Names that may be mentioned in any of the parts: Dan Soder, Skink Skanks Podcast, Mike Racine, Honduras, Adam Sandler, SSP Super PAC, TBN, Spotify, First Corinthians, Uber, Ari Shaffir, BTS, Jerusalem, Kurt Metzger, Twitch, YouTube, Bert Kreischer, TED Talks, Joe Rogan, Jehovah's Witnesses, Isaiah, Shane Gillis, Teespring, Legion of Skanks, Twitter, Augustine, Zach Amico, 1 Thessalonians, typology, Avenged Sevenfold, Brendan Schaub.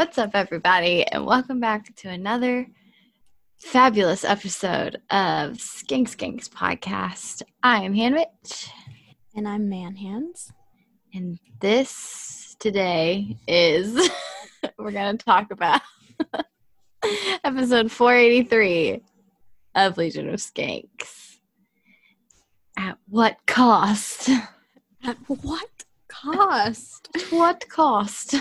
What's up, everybody, and welcome back to another fabulous episode of Skink Skanks Podcast. I am Hanwitch. And I'm Manhands. And this today is, we're going to talk about episode 483 of Legion of Skanks. At what cost? At what cost? At what cost?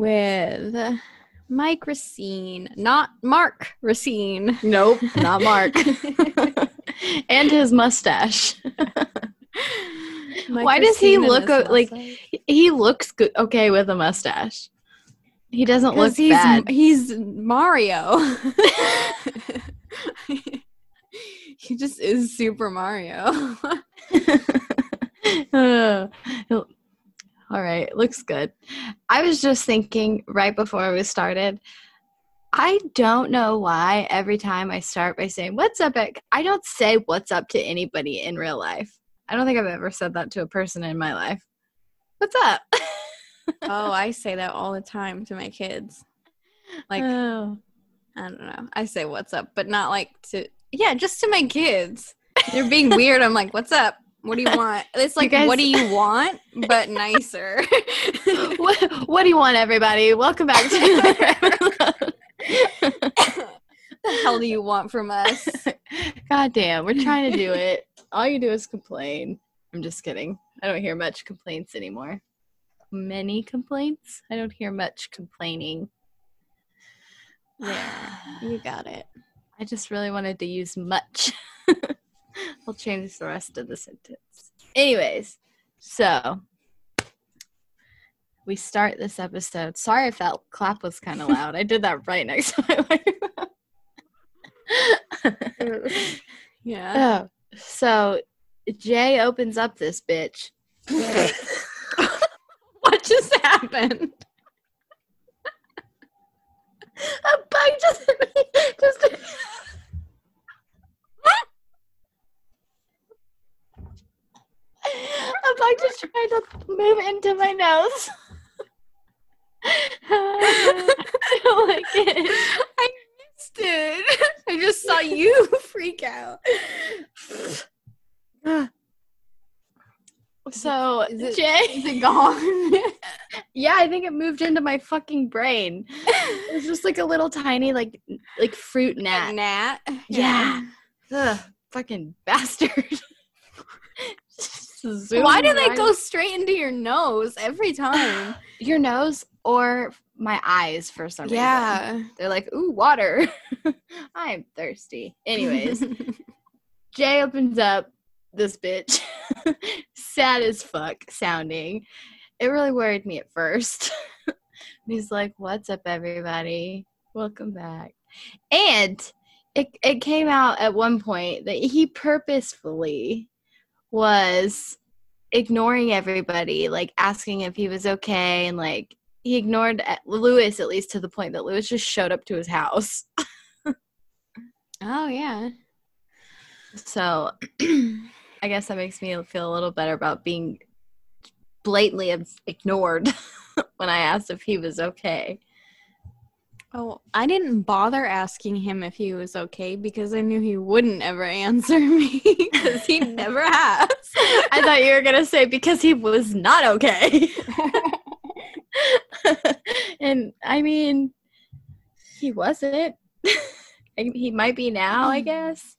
With Mike Racine, not Mark Racine. Nope, not Mark. And his mustache. Why does he look like he looks good, okay with a mustache? He doesn't look bad. He's Mario. He just is Super Mario. All right, looks good. I was just thinking right before we started, I don't know why every time I start by saying, what's up, I don't say what's up to anybody in real life. I don't think I've ever said that to a person in my life. What's up? Oh, I say that all the time to my kids. Like, oh. I don't know. I say what's up, but not like to, yeah, just to my kids. They're being weird. I'm like, what's up? What do you want? It's like, guys, what do you want, but nicer. What do you want, everybody? Welcome back to another episode. The hell do you want from us? God damn, we're trying to do it. All you do is complain. I'm just kidding. I don't hear much complaints anymore. Many complaints? I don't hear much complaining. Yeah, you got it. I just really wanted to use much. I'll change the rest of the sentence. Anyways, so we start this episode. Sorry if that clap was kind of loud. I did that right next to my microphone. Yeah. Oh, so Jay opens up this bitch. What just happened? A bug just a bug just tried to move into my nose. I don't like it. I missed it. I just saw you freak out. So, is it gone? Yeah, I think it moved into my fucking brain. It was just like a little tiny, like fruit gnat. A gnat? Yeah. Ugh, fucking bastard. Why do they go straight into your nose every time? Your nose or my eyes for some reason. Yeah. They're like, ooh, water. I'm thirsty. Anyways, Jay opens up this bitch. Sad as fuck sounding. It really worried me at first. He's like, what's up, everybody? Welcome back. And it came out at one point that he purposefully was ignoring everybody, like asking if he was okay, and like he ignored Lewis, at least to the point that Lewis just showed up to his house. Oh yeah. So I guess that makes me feel a little better about being blatantly ignored when I asked if he was okay. Oh, I didn't bother asking him if he was okay because I knew he wouldn't ever answer me because he never has. I thought you were going to say because he was not okay. And, I mean, he wasn't. He might be now, I guess.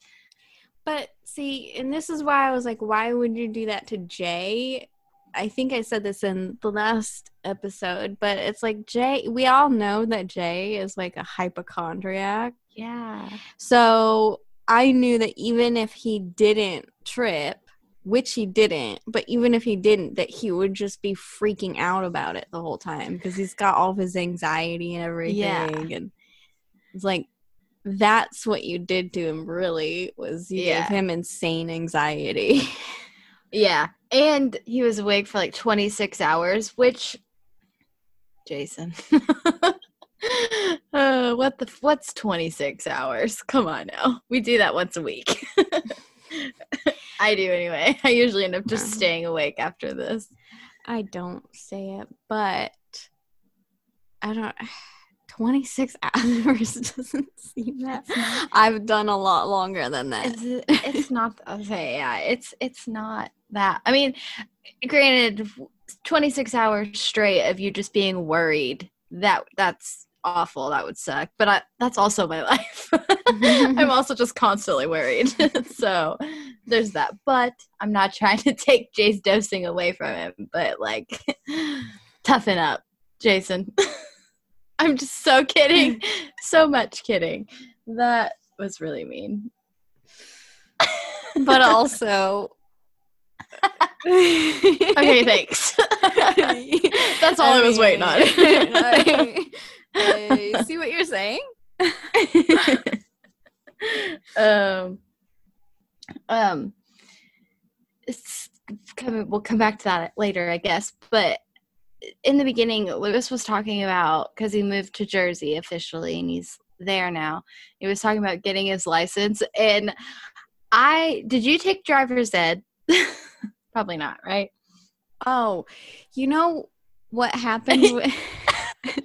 But, see, and this is why I was like, why would you do that to Jay? I think I said this in the last episode, but it's like Jay, we all know that Jay is like a hypochondriac. Yeah. So I knew that even if he didn't trip, which he didn't, but even if he didn't, that he would just be freaking out about it the whole time because he's got all of his anxiety and everything. Yeah. And it's like, that's what you did to him, really, was you gave him insane anxiety. Yeah. And he was awake for like 26 hours, which, Jason, what's 26 hours? Come on now. We do that once a week. I do anyway. I usually end up just staying awake after this. I don't say it, but I don't, 26 hours doesn't seem that. I've done a lot longer than that. It's not, okay, yeah, it's not that. I mean, granted, 26 hours straight of you just being worried, that's awful. That would suck. But that's also my life. I'm also just constantly worried. So there's that. But I'm not trying to take Jay's dosing away from him, but like, toughen up, Jason. I'm just so kidding. So much kidding. That was really mean. But also... Okay, thanks. That's all I was waiting on. I see what you're saying. We'll come back to that later, I guess. But in the beginning, Lewis was talking about, because he moved to Jersey officially and he's there now, he was talking about getting his license. And did you take driver's ed? Probably not, right? Oh, you know what happened?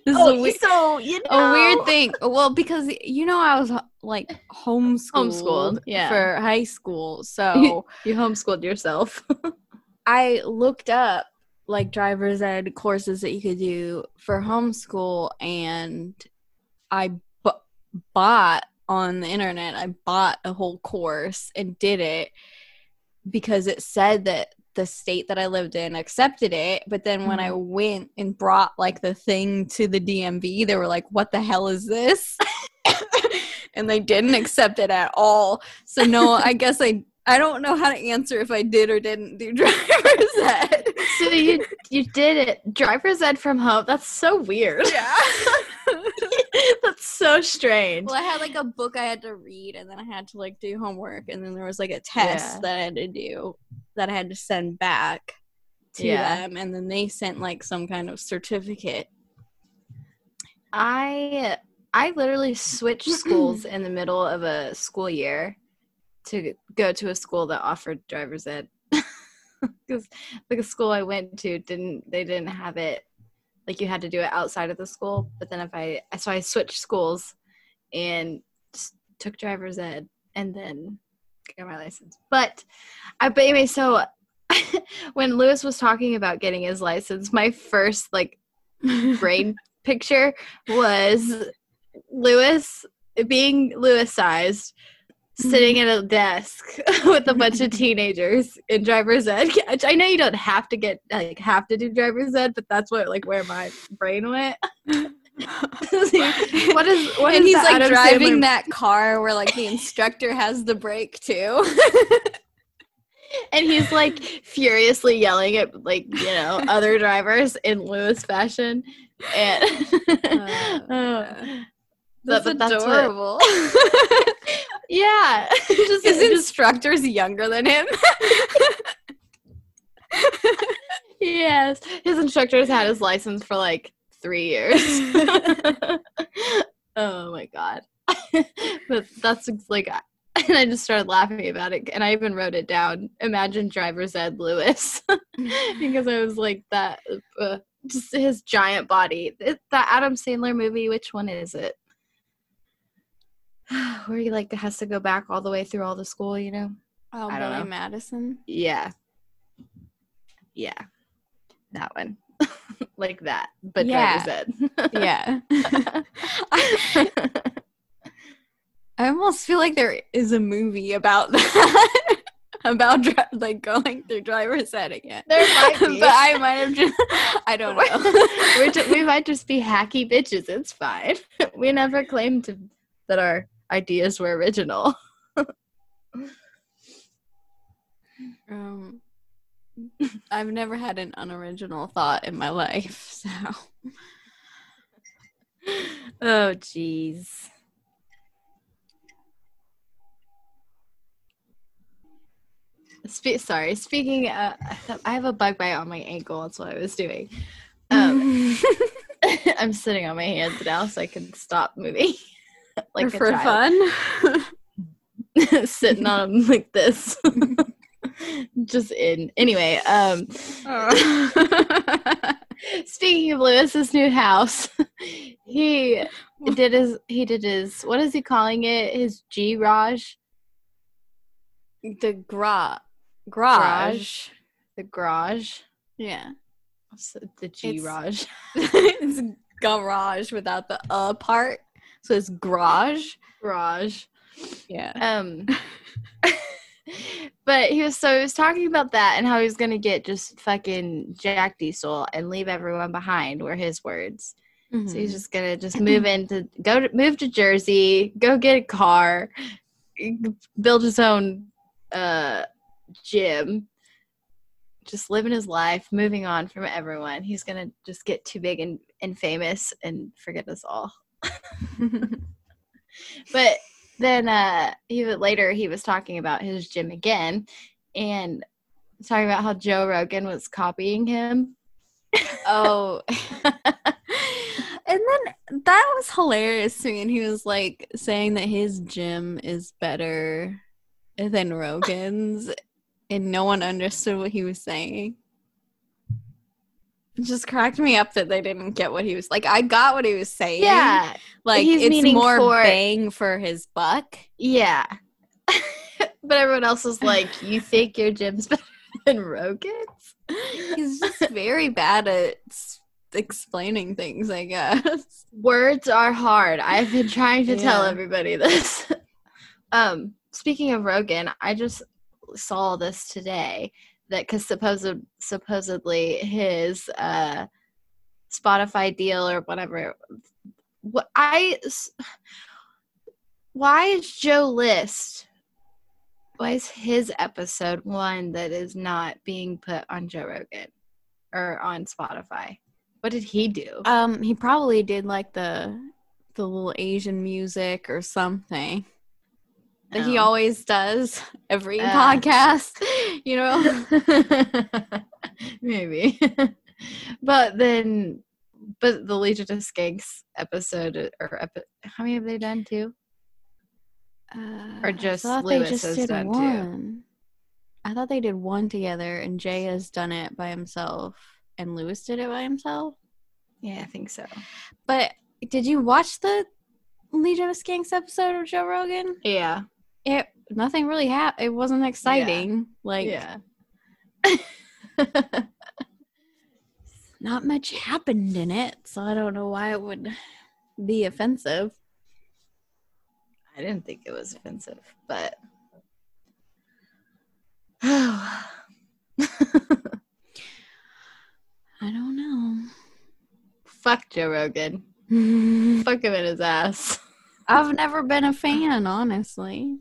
A weird thing. Well, because you know I was like homeschooled yeah. for high school, so you homeschooled yourself. I looked up like driver's ed courses that you could do for homeschool, and I bought on the internet. I bought a whole course and did it because it said that the state that I lived in accepted it, but then when I went and brought like the thing to the DMV, they were like, what the hell is this? And they didn't accept it at all. So no, I guess I don't know how to answer if I did or didn't do driver's ed. So you did it. Driver's ed from home. That's so weird. Yeah. That's so strange. Well, I had like a book I had to read, and then I had to like do homework, and then there was like a test that I had to do that I had to send back to them, and then they sent like some kind of certificate. I literally switched schools in the middle of a school year to go to a school that offered driver's ed, because like a school I went to didn't have it. Like, you had to do it outside of the school, but then so I switched schools and just took driver's ed and then got my license. But anyway, so when Lewis was talking about getting his license, my first, like, brain picture was Lewis being Lewis-sized, sitting at a desk with a bunch of teenagers in driver's ed. I know you don't have to do driver's ed, but that's what like where my brain went. What is and he's like Adam driving Sandler? That car where like the instructor has the brake too. And he's like furiously yelling at like, you know, other drivers in Lewis fashion. And that's adorable. Yeah. His instructor's younger than him. Yes. His instructor's had his license for like 3 years. Oh my God. But that's like, and I just started laughing about it. And I even wrote it down. Imagine driver's ed Lewis. Because I was like that. Just his giant body. It's that Adam Sandler movie. Which one is it? Where he like has to go back all the way through all the school, you know? Oh, Billy Madison. Yeah. Yeah. That one. Like that. But yeah. Yeah. I almost feel like there is a movie about that. About like going through driver's ed again. There might be. But I might have just, I don't know. We might just be hacky bitches. It's fine. We never claim to that our ideas were original. I've never had an unoriginal thought in my life, so. Oh, jeez. Speaking, I have a bug bite on my ankle. That's what I was doing. I'm sitting on my hands now so I can stop moving. Like for fun. Sitting on them like this. Just in. Anyway, speaking of Lewis's new house, he did his what is he calling it? His G-Raj? The garage. The garage. Yeah. The G-Raj. It's garage without the part. So it's garage. Garage. Yeah. But he was talking about that and how he was going to get just fucking Jack Diesel and leave everyone behind were his words. Mm-hmm. So he's just going to just move to Jersey, go get a car, build his own gym, just living his life, moving on from everyone. He's going to just get too big and famous and forget us all. But then he was talking about his gym again and talking about how Joe Rogan was copying him. Oh. And then that was hilarious to me. And he was like saying that his gym is better than Rogan's and no one understood what he was saying. It just cracked me up that they didn't get what he was like. I got what he was saying. Yeah. Like it's more bang for his buck. Yeah. But everyone else was like, you think your gym's better than Rogan's? He's just very bad at explaining things, I guess. Words are hard. I've been trying to tell everybody this. Speaking of Rogan, I just saw this today. That because supposedly his Spotify deal or whatever. Why is Joe List? Why is his episode one that is not being put on Joe Rogan or on Spotify? What did he do? He probably did like the little Asian music or something. That he always does every podcast, you know. Maybe. But the Legion of Skanks episode, how many have they done, two? Or just Lewis has done one. I thought they did one together, and Jay has done it by himself, and Lewis did it by himself? Yeah, I think so. But did you watch the Legion of Skanks episode of Joe Rogan? Yeah. Nothing really happened. It wasn't exciting. Yeah. Like, yeah. Not much happened in it, so I don't know why it would be offensive. I didn't think it was offensive, but. I don't know. Fuck Joe Rogan. Fuck him in his ass. I've never been a fan, honestly.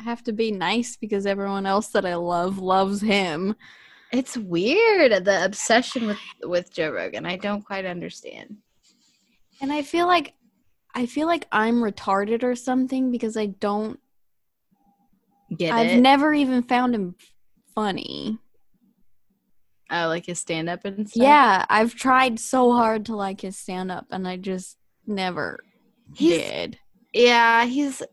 I have to be nice because everyone else that I love loves him. It's weird, the obsession with Joe Rogan. I don't quite understand. And I feel like I'm retarded or something because I don't get it. I've never even found him funny. Oh, like his stand-up and stuff? Yeah, I've tried so hard to like his stand-up, and I just never did. Yeah, he's –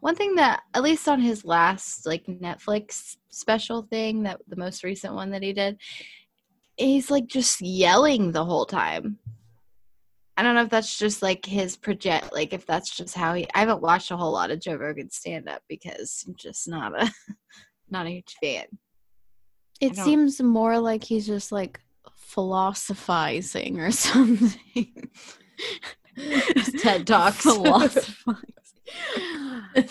one thing that – at least on his last, like, Netflix special thing, that the most recent one that he did, he's, like, just yelling the whole time. I don't know if that's just, like, his project – like, if that's just how he – I haven't watched a whole lot of Joe Rogan's stand-up because I'm just not a huge fan. It seems more like he's just, like, philosophizing or something. TED Talks. Philosophizing.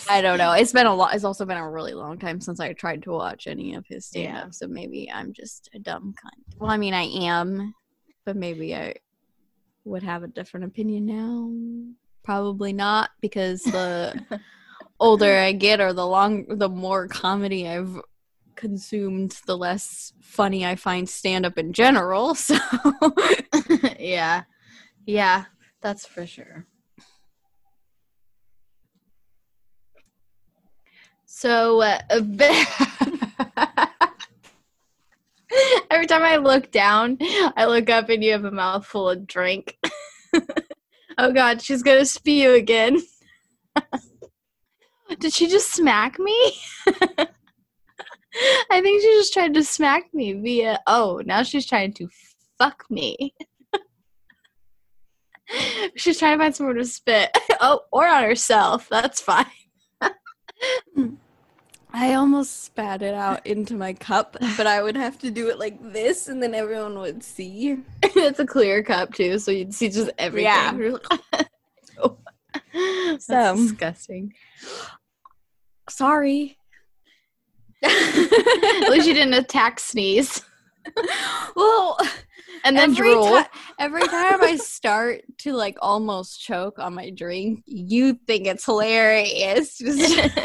I don't know. It's been a lot. It's also been a really long time since I tried to watch any of his stand-up, so maybe I'm just a dumb cunt. Well, I mean, I am, but maybe I would have a different opinion now. Probably not, because the older I get or the more comedy I've consumed, the less funny I find stand-up in general, so yeah that's for sure. So every time I look down, I look up and you have a mouthful of drink. Oh god, she's gonna spew again. Did she just smack me? I think she just tried to smack me via, oh, now she's trying to fuck me. She's trying to find somewhere to spit. Oh, or on herself. That's fine. I almost spat it out into my cup, but I would have to do it like this, and then everyone would see. It's a clear cup, too, so you'd see just everything. Yeah. Oh. That's disgusting. Sorry. At least you didn't attack sneeze. Well, and then drool. Every time I start to like almost choke on my drink, you think it's hilarious just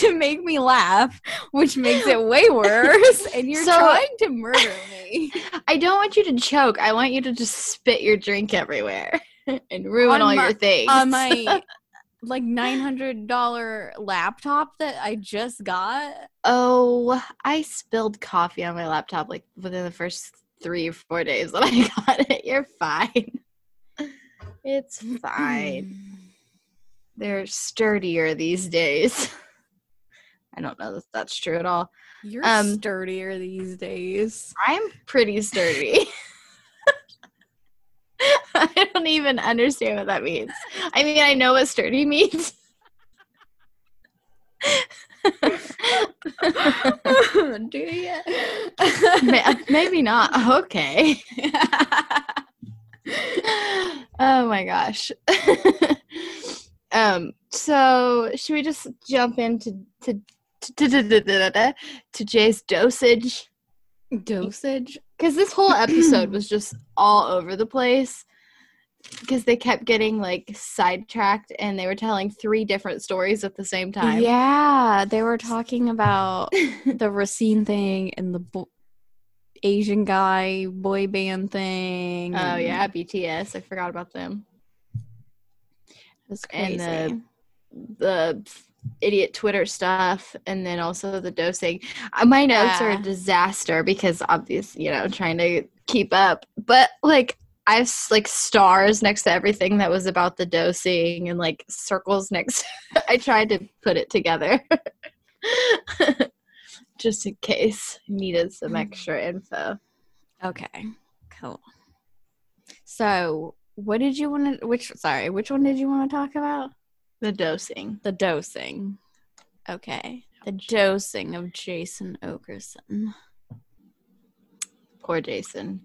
to make me laugh, which makes it way worse. And you're trying to murder me. I don't want you to choke. I want you to just spit your drink everywhere and ruin all your things. On my like $900 laptop that I just got. Oh, I spilled coffee on my laptop like within the first 3 or 4 days that I got it. You're fine. It's fine. They're sturdier these days. I don't know if that's true at all. You're sturdier these days. I'm pretty sturdy. I don't even understand what that means. I mean, I know what sturdy means. Do you? Maybe not. Okay. Oh my gosh. So should we just jump into to Jay's dosage? Dosage? Because this whole episode was just all over the place. Because they kept getting, like, sidetracked, and they were telling 3 different stories at the same time. Yeah, they were talking about the Racine thing and the Asian guy boy band thing. Oh, yeah, BTS. I forgot about them. That's crazy. And the idiot Twitter stuff, and then also the dosing. My notes are a disaster because, obviously, you know, trying to keep up. But, like, I have, like, stars next to everything that was about the dosing and, like, circles next. I tried to put it together just in case I needed some extra info. Okay, cool. So what did you want to – which one did you want to talk about? The dosing. The dosing. Okay. The dosing of Jason Oakerson. Poor Jason.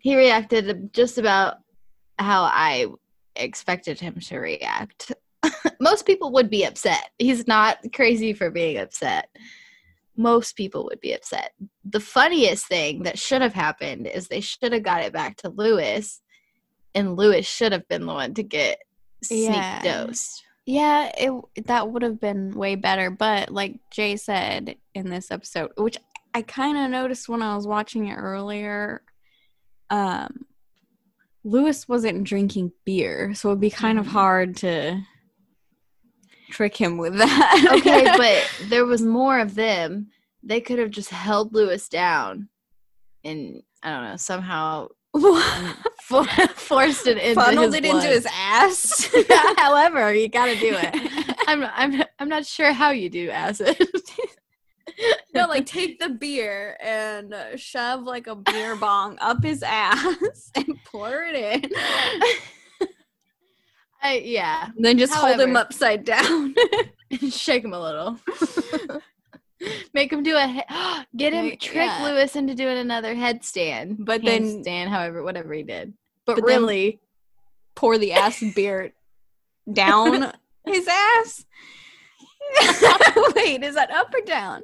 He reacted to just about how I expected him to react. Most people would be upset. He's not crazy for being upset. Most people would be upset. The funniest thing that should have happened is they should have got it back to Lewis, and Lewis should have been the one to get sneak dosed. Yeah, that would have been way better. But like Jay said in this episode, which I kind of noticed when I was watching it earlier, Lewis wasn't drinking beer, so it'd be kind of hard to trick him with that. Okay, but there was more of them. They could have just held Lewis down and, I don't know, somehow forced it into into his ass. However, you gotta do it. I'm not sure how you do acid. No, like, take the beer and shove, like, a beer bong up his ass and pour it in. And then just hold him upside down. And shake him a little. Make him do a – trick Lewis into doing another headstand. But handstand, whatever he did. But really – pour the ass beer down his ass. Wait, is that up or down?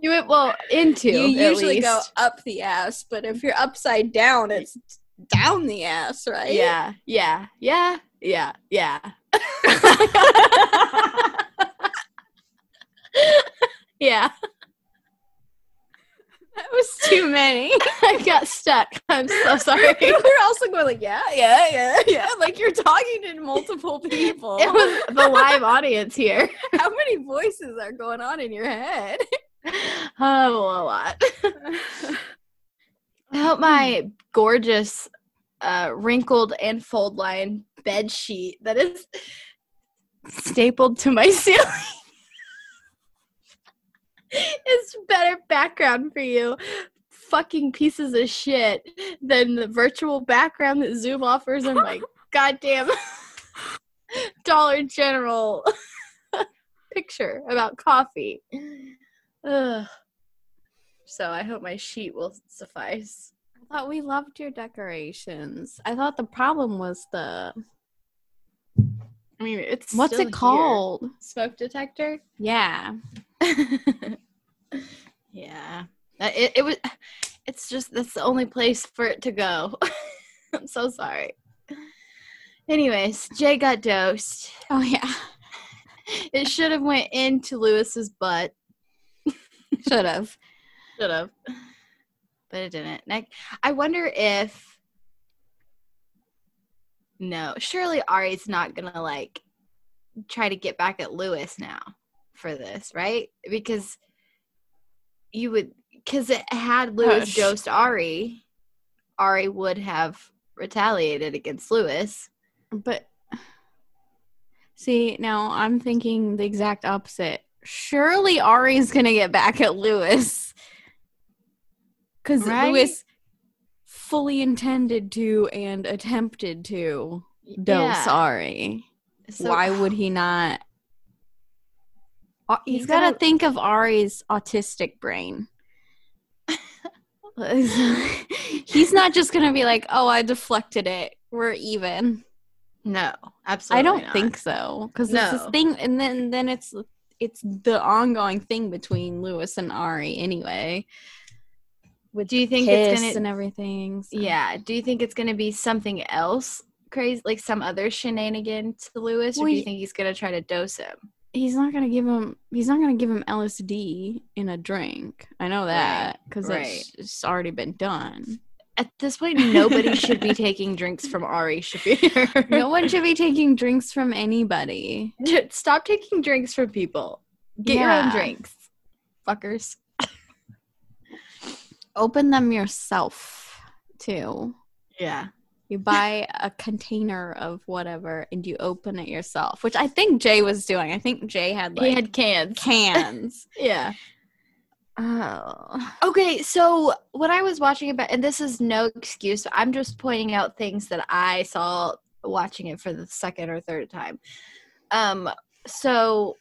You went into. You usually go up the ass, but if you're upside down, it's down the ass, right? Yeah. Yeah. That was too many. I got stuck. I'm so sorry. We were also going like, yeah. Like you're talking to multiple people. It was the live audience here. How many voices are going on in your head? Oh, a lot. I hope my gorgeous wrinkled and fold-lined bed sheet that is stapled to my ceiling It's better background for you fucking pieces of shit than the virtual background that Zoom offers. I'm like, goddamn Dollar General picture about coffee. Ugh. So I hope my sheet will suffice. I thought we loved your decorations. I thought the problem was the... I mean, it's what's still it called? Here. Smoke detector? Yeah. Yeah. It was... It's just... That's the only place for it to go. I'm so sorry. Anyways, Jay got dosed. Oh, yeah. It should have went into Lewis's butt. Should have. But it didn't. I wonder if... No. Surely Ari's not going to, try to get back at Lewis now for this, right? Because you would... Because it had Lewis dosed Ari, Ari would have retaliated against Lewis. But... See, now I'm thinking the exact opposite. Surely Ari's going to get back at Lewis. Because right? Lewis fully intended to and attempted to dose Ari. So, why would he not? He's got to think of Ari's autistic brain. He's not just going to be like, oh, I deflected it. We're even. No, absolutely not. I don't think so. Because it's this thing. And then it's the ongoing thing between Lewis and Ari anyway. Do you think it's gonna and everything? So. Yeah. Do you think it's gonna be something else crazy, like some other shenanigan to Lewis, or do you think he's gonna try to dose him? He's not gonna give him LSD in a drink. I know that because it's already been done. At this point, nobody should be taking drinks from Ari Shaffir. No one should be taking drinks from anybody. Stop taking drinks from people. Get your own drinks, fuckers. Open them yourself too. Yeah. You buy a container of whatever and you open it yourself, which I think Jay was doing. I think Jay had he had cans. Yeah. Oh. Okay, so what I was watching about, and this is no excuse, I'm just pointing out things that I saw watching it for the second or third time. So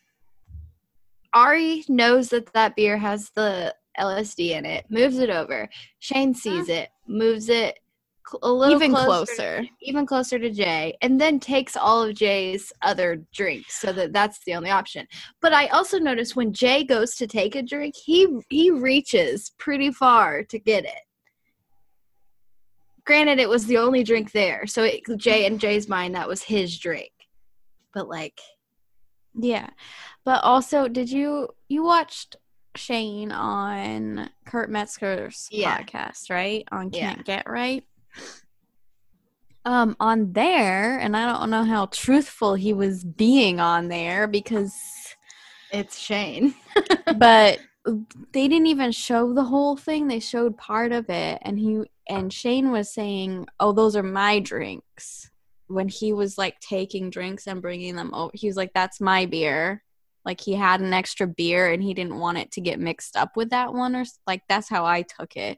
Ari knows that beer has the LSD in it, moves it over. Shane sees it, moves it a little even closer. Even closer to Jay, and then takes all of Jay's other drinks so that's the only option. But I also noticed when Jay goes to take a drink, he reaches pretty far to get it. Granted, it was the only drink there, so Jay in Jay's mind, that was his drink. But yeah. But also, did you watched Shane on Kurt Metzger's podcast, right? On Can't Get Right. On there, and I don't know how truthful he was being on there because it's Shane. But they didn't even show the whole thing. They showed part of it, and Shane was saying, "Oh, those are my drinks." When he was taking drinks and bringing them over, he was like, "That's my beer." He had an extra beer and he didn't want it to get mixed up with that one. Or, that's how I took it.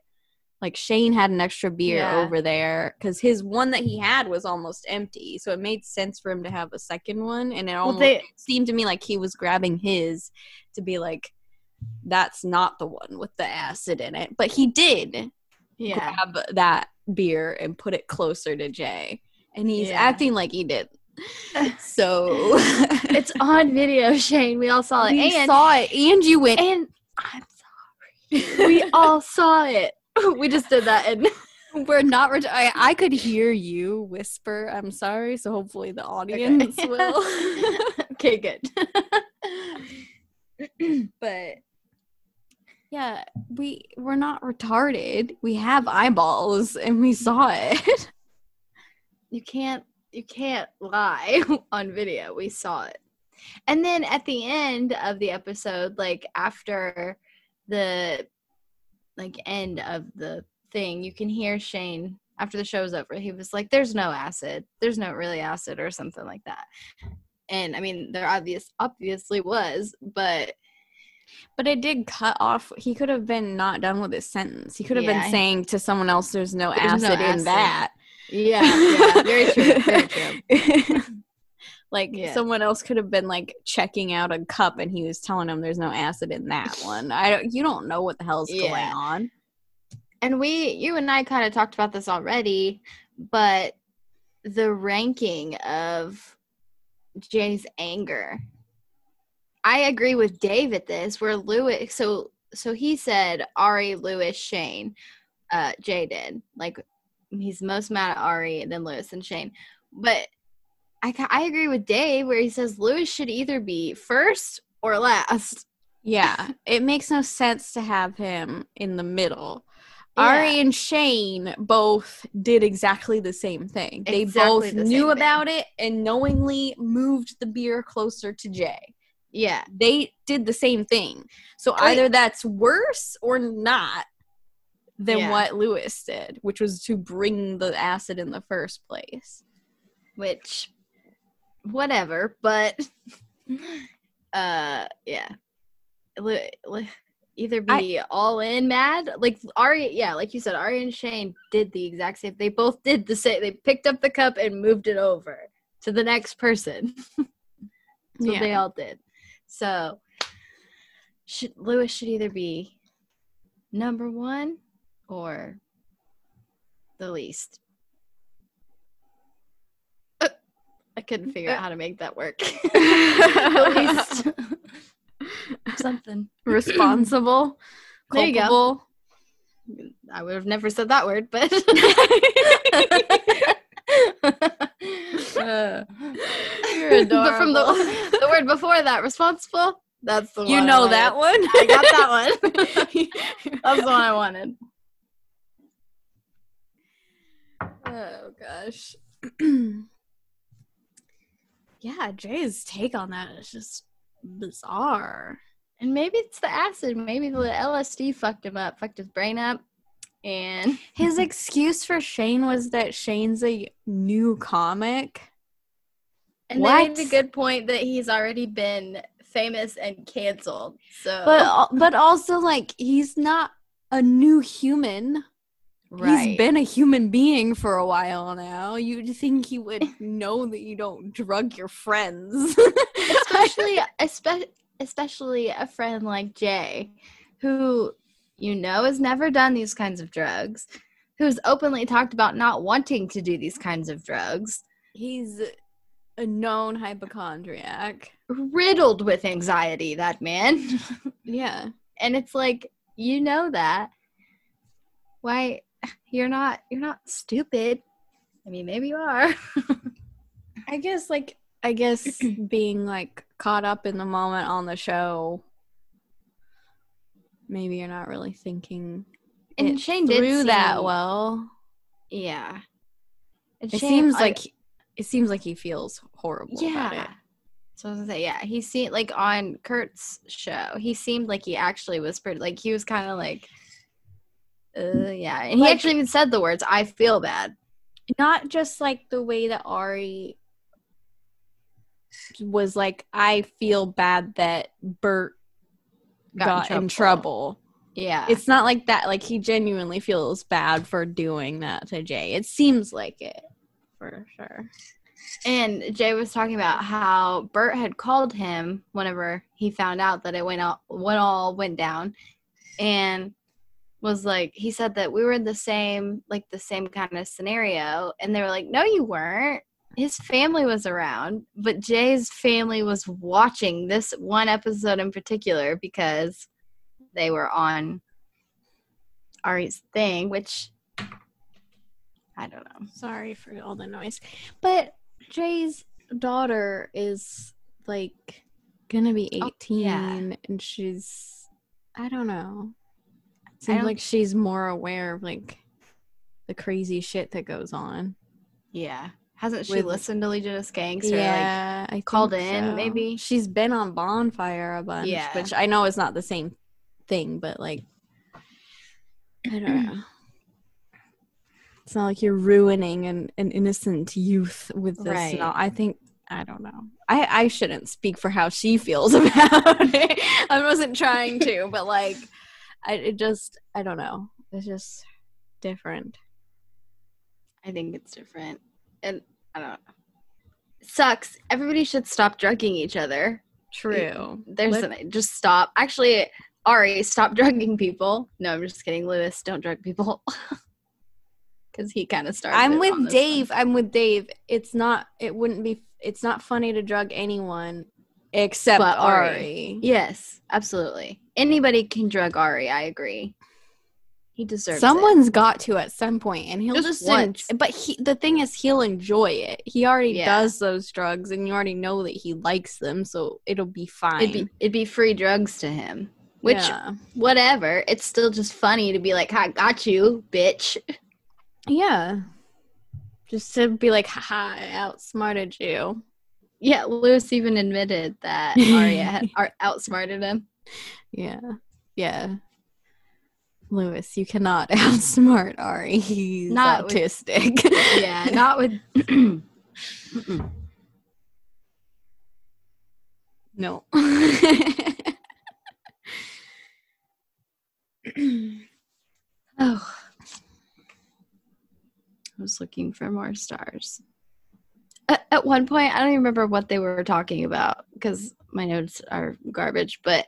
Shane had an extra beer over there because his one that he had was almost empty. So it made sense for him to have a second one. And it almost seemed to me like he was grabbing his to be like, that's not the one with the acid in it. But he did grab that beer and put it closer to Jay. And he's acting like he did. So it's on video, Shane. We all saw it. We saw it, and you went. And I'm sorry. We all saw it. We just did that, and we're not. I could hear you whisper, "I'm sorry." So hopefully, the audience will. Okay, good. But yeah, we're not retarded. We have eyeballs, and we saw it. You can't lie on video. We saw it. And then at the end of the episode, after the end of the thing, you can hear Shane after the show's over. He was like, there's no acid. There's no really acid or something like that. And I mean, there obviously was, but But it did cut off. He could have been not done with his sentence. He could have been saying to someone else, there's no acid in that. Yeah, very true. Very true. Someone else could have been like checking out a cup and he was telling him there's no acid in that one. You don't know what the hell's going on. And you and I kind of talked about this already, but the ranking of Janie's anger. I agree with Dave at this, where Lewis, so he said Ari, Lewis, Shane, Jay did. Like, he's most mad at Ari, then Lewis, and Shane. But I agree with Dave, where he says Lewis should either be first or last. Yeah, it makes no sense to have him in the middle. Yeah. Ari and Shane both did exactly the same thing. They both knew about it and knowingly moved the beer closer to Jay. Yeah. They did the same thing. So either that's worse or not than what Lewis did, which was to bring the acid in the first place. Which, whatever, but, yeah. Either be all in mad, like Ari, yeah, like you said, Ari and Shane did the exact same. They both did the same. They picked up the cup and moved it over to the next person. So they all did. So Lewis should either be number one or the least. I couldn't figure out how to make that work. The least. Something responsible, culpable. There you go. I would have never said that word, but you're adorable. But from the word before that, responsible. That's the one. You know that one. I got that one. That's the one I wanted. Oh gosh. Yeah, Jay's take on that is just bizarre. And maybe it's the acid. Maybe the LSD fucked him up, fucked his brain up. And his excuse for Shane was that Shane's a new comic. And they made a good point that he's already been famous and canceled. So, but also, like, he's not a new human. Right. He's been a human being for a while now. You'd think he would know that you don't drug your friends. especially a friend like Jay, who has never done these kinds of drugs, who's openly talked about not wanting to do these kinds of drugs. He's a known hypochondriac. Riddled with anxiety, that man. Yeah. And it's like, that. Why... You're not stupid. I mean, maybe you are. I guess being like caught up in the moment on the show, maybe you're not really thinking. And Shane did through that well. Yeah. And it seems like he feels horrible about it. So I was gonna say, he seemed like on Kurt's show, he seemed like he actually whispered, like he was kind of like. And he actually even said the words, I feel bad. Not just, like, the way that Ari was like, I feel bad that Bert got in trouble. Yeah. It's not like that. Like, he genuinely feels bad for doing that to Jay. It seems like it, for sure. And Jay was talking about how Bert had called him whenever he found out that it went down. And... was like, he said that we were in the same kind of scenario, and they were like, no, you weren't. His family was around, but Jay's family was watching this one episode in particular because they were on Ari's thing, which I don't know. Sorry for all the noise. But Jay's daughter is like gonna be 18 and she's, I don't know. Seems like she's more aware of, like, the crazy shit that goes on. Yeah. Hasn't she listened to Legion of Skanks or, like, called in, maybe? She's been on Bonfire a bunch, which I know is not the same thing, but, like, I don't know. It's not like you're ruining an innocent youth with this. Right. I think I don't know. I shouldn't speak for how she feels about it. I wasn't trying to, but like, I don't know. It's just different. I think it's different. And I don't know. It sucks. Everybody should stop drugging each other. True. Just stop. Actually, Ari, stop drugging people. No, I'm just kidding. Lewis, don't drug people. Because he kind of started. I'm with Dave. It's not funny to drug anyone except Ari. Yes, absolutely. Anybody can drug Ari. I agree. He deserves Someone's got to at some point, and he'll just once. But the thing is, he'll enjoy it. He already does those drugs, and you already know that he likes them, so it'll be fine. It'd be free drugs to him, which whatever. It's still just funny to be like, "I got you, bitch." Yeah. Just to be like, haha, I outsmarted you. Yeah, Lewis even admitted that Aria had outsmarted him. Yeah. Yeah. Lewis, you cannot outsmart Ari. He's autistic. No. Oh. I was looking for more stars. At one point, I don't even remember what they were talking about because my notes are garbage. But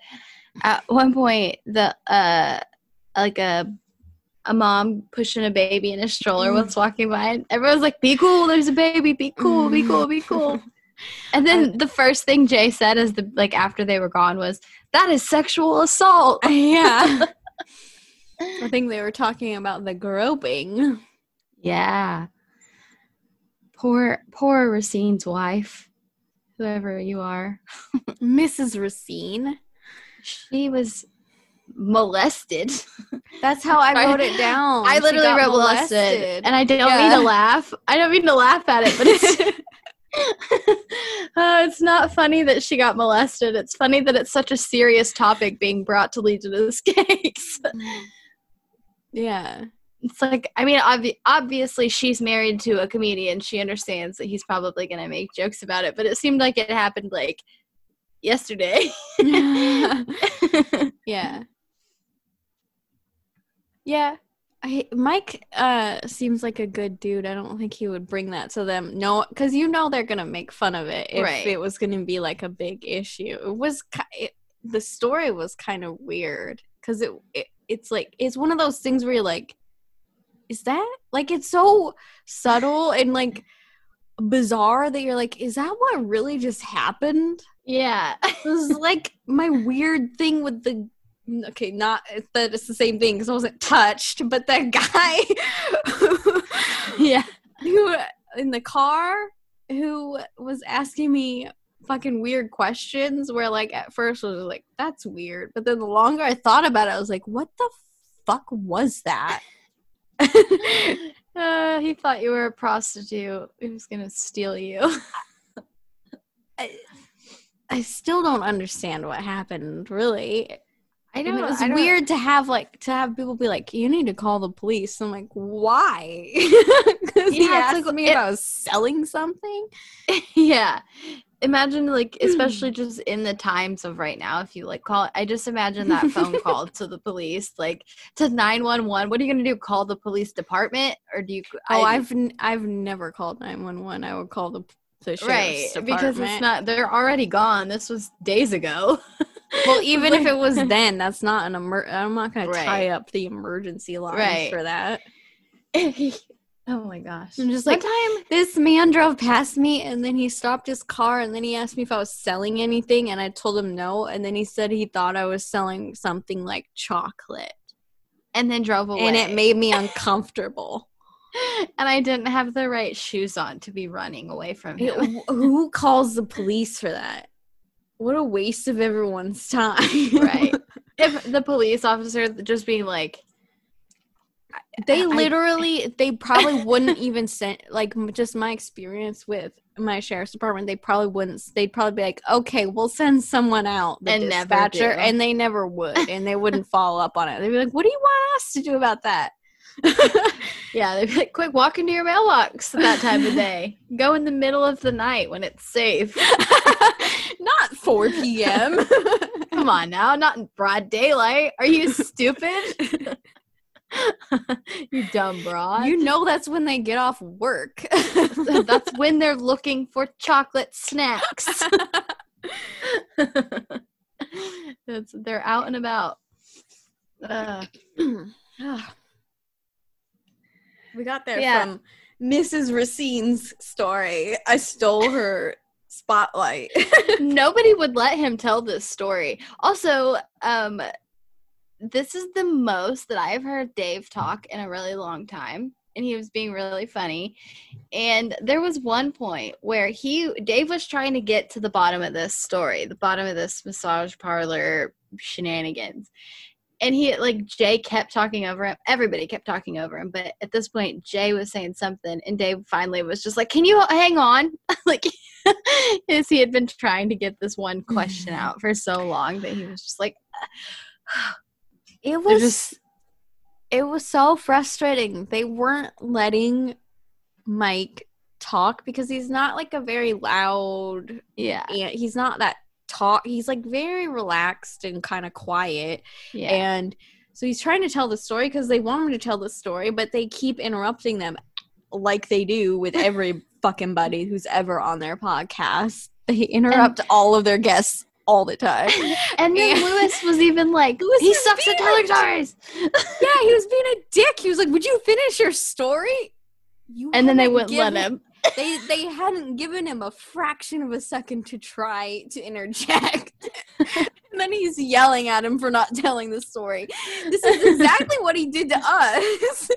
at one point, the a mom pushing a baby in a stroller was walking by, and everyone's like, "Be cool, there's a baby. Be cool, be cool, be cool." And then the first thing Jay said is after they were gone was, "That is sexual assault." Yeah. I think they were talking about the groping. Yeah. Poor Racine's wife, whoever you are. Mrs. Racine. She was molested. That's how I wrote it down. I literally wrote molested. And I don't mean to laugh. I don't mean to laugh at it, but it's it's not funny that she got molested. It's funny that it's such a serious topic being brought to Legion of Skanks. Yeah. It's like, I mean, obviously she's married to a comedian. She understands that he's probably going to make jokes about it, but it seemed like it happened, yesterday. Yeah. Yeah. Mike seems like a good dude. I don't think he would bring that to them. No, because they're going to make fun of it if it was going to be, a big issue. The story was kind of weird because it's one of those things where you're like, is that it's so subtle and bizarre that you're like, is that what really just happened? Yeah. It was my weird thing with the not that it's the same thing because I wasn't touched, but that guy who in the car who was asking me fucking weird questions where at first I was like, that's weird, but then the longer I thought about it I was like, what the fuck was that? He thought you were a prostitute. He was gonna steal you. I still don't understand what happened, really. I know. It was weird to have to have people be like, you need to call the police. I'm like, why? Because he asked me if I was selling something. Yeah. Imagine especially just in the times of right now, if you call, I just imagine that phone call to the police, to 911. What are you going to do? Call the police department or do you? I've never called 911. I would call the sheriff's department. Because it's not, they're already gone. This was days ago. Well, even if it was then, that's not an I'm not going to tie up the emergency line for that. Oh my gosh. I'm just like, one time this man drove past me and then he stopped his car and then he asked me if I was selling anything and I told him no. And then he said he thought I was selling something like chocolate. And then drove away. And it made me uncomfortable. And I didn't have the right shoes on to be running away from him. Who calls the police for that? What a waste of everyone's time. Right. If the police officer just being like, they probably wouldn't even send, just my experience with my sheriff's department, they probably wouldn't, they'd probably be like, okay, we'll send someone out, the dispatcher, and they never would, and they wouldn't follow up on it. They'd be like, what do you want us to do about that? Yeah, they'd be like, quick, walk into your mailbox at that time of day. Go in the middle of the night when it's safe. Not 4 p.m. Come on now, not in broad daylight. Are you stupid? You dumb broad. You know that's when they get off work. That's when they're looking for chocolate snacks. They're out and about. We got there from Mrs. Racine's story. I stole her spotlight. Nobody would let him tell this story. Also, this is the most that I've heard Dave talk in a really long time, and he was being really funny. And there was one point where Dave was trying to get to the bottom of this story, the bottom of this massage parlor shenanigans. And Jay kept talking over him. Everybody kept talking over him. But at this point, Jay was saying something. And Dave finally was just like, can you hang on? Like, as he had been trying to get this one question out for so long that he was just like, it was so frustrating. They weren't letting Mike talk because he's not like a very loud. Yeah. He's not that. He's like very relaxed and kind of quiet, and so he's trying to tell the story because they want him to tell the story, but they keep interrupting them like they do with every fucking buddy who's ever on their podcast. They interrupt all of their guests all the time. And then Lewis was even like, he sucks at telling stories. Yeah, he was being a dick. He was like, would you finish your story? And then they wouldn't let him. They hadn't given him a fraction of a second to try to interject. And then he's yelling at him for not telling the story. This is exactly what he did to us.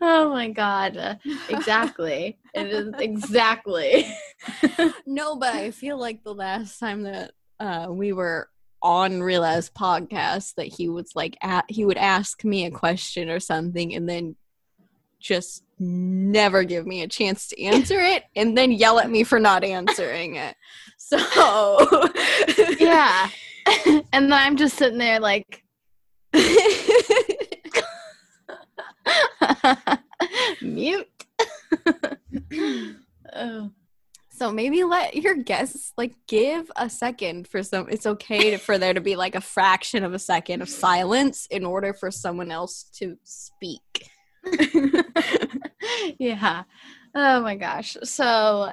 Oh my God. Exactly. It is exactly. No, but I feel like the last time that we were on Real Ass Podcast that he was like, he would ask me a question or something and then just never give me a chance to answer it and then yell at me for not answering it. So yeah. And then I'm just sitting there like mute. Oh. So maybe let your guests give a second for some. It's okay for there to be a fraction of a second of silence in order for someone else to speak. Yeah. Oh my gosh. So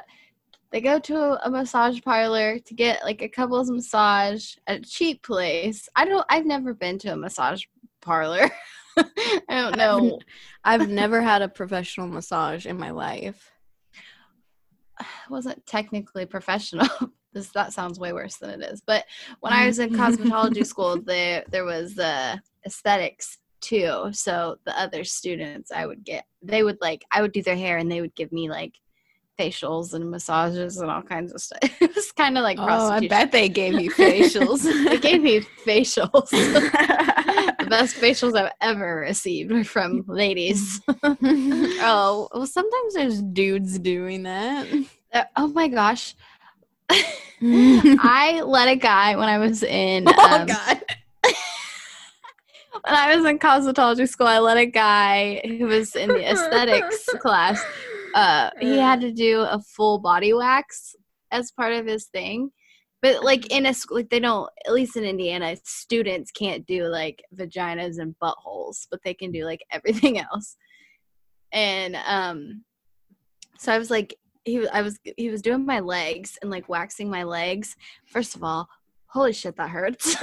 they go to a massage parlor to get a couple's massage at a cheap place. I've never been to a massage parlor. I don't know. I've never had a professional massage in my life. I wasn't technically professional. That sounds way worse than it is. But when I was in cosmetology school, there was the aesthetics too. So the other students I would do their hair and they would give me facials and massages and all kinds of stuff. It was kind of like prostitution. I bet they gave you facials. They gave me facials. The best facials I've ever received were from ladies. Oh, well, sometimes there's dudes doing that. Oh my gosh. I let a guy when I was in when I was in cosmetology school, I let a guy who was in the aesthetics class, he had to do a full body wax as part of his thing. But, they don't, at least in Indiana, students can't do, vaginas and buttholes, but they can do, everything else. And so I was, he was doing my legs and, waxing my legs. First of all, holy shit, that hurts.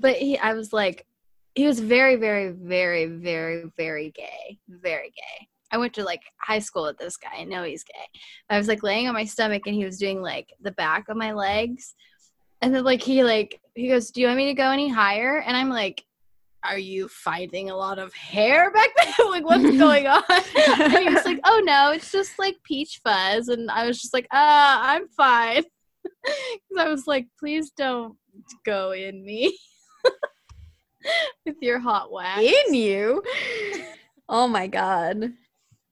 But he was very, very, very, very, very gay. Very gay. I went to, high school with this guy. I know he's gay. I was, laying on my stomach, and he was doing, the back of my legs. And then, he goes, do you want me to go any higher? And I'm like, are you finding a lot of hair back there? What's going on? And he was like, oh, no, it's just, peach fuzz. And I was just like, I'm fine. Because I was like, please don't go in me with your hot wax. In you? Oh, my God.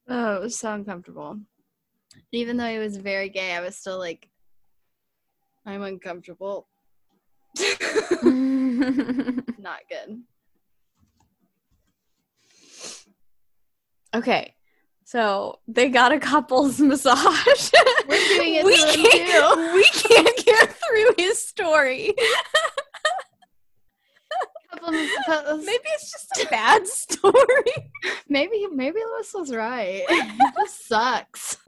Oh, it was so uncomfortable. Even though he was very gay, I was still I'm uncomfortable. Not good. Okay. So they got a couple's massage. We're doing it. We can't get through his story. Maybe it's just a bad story. Maybe Lewis was right. This sucks.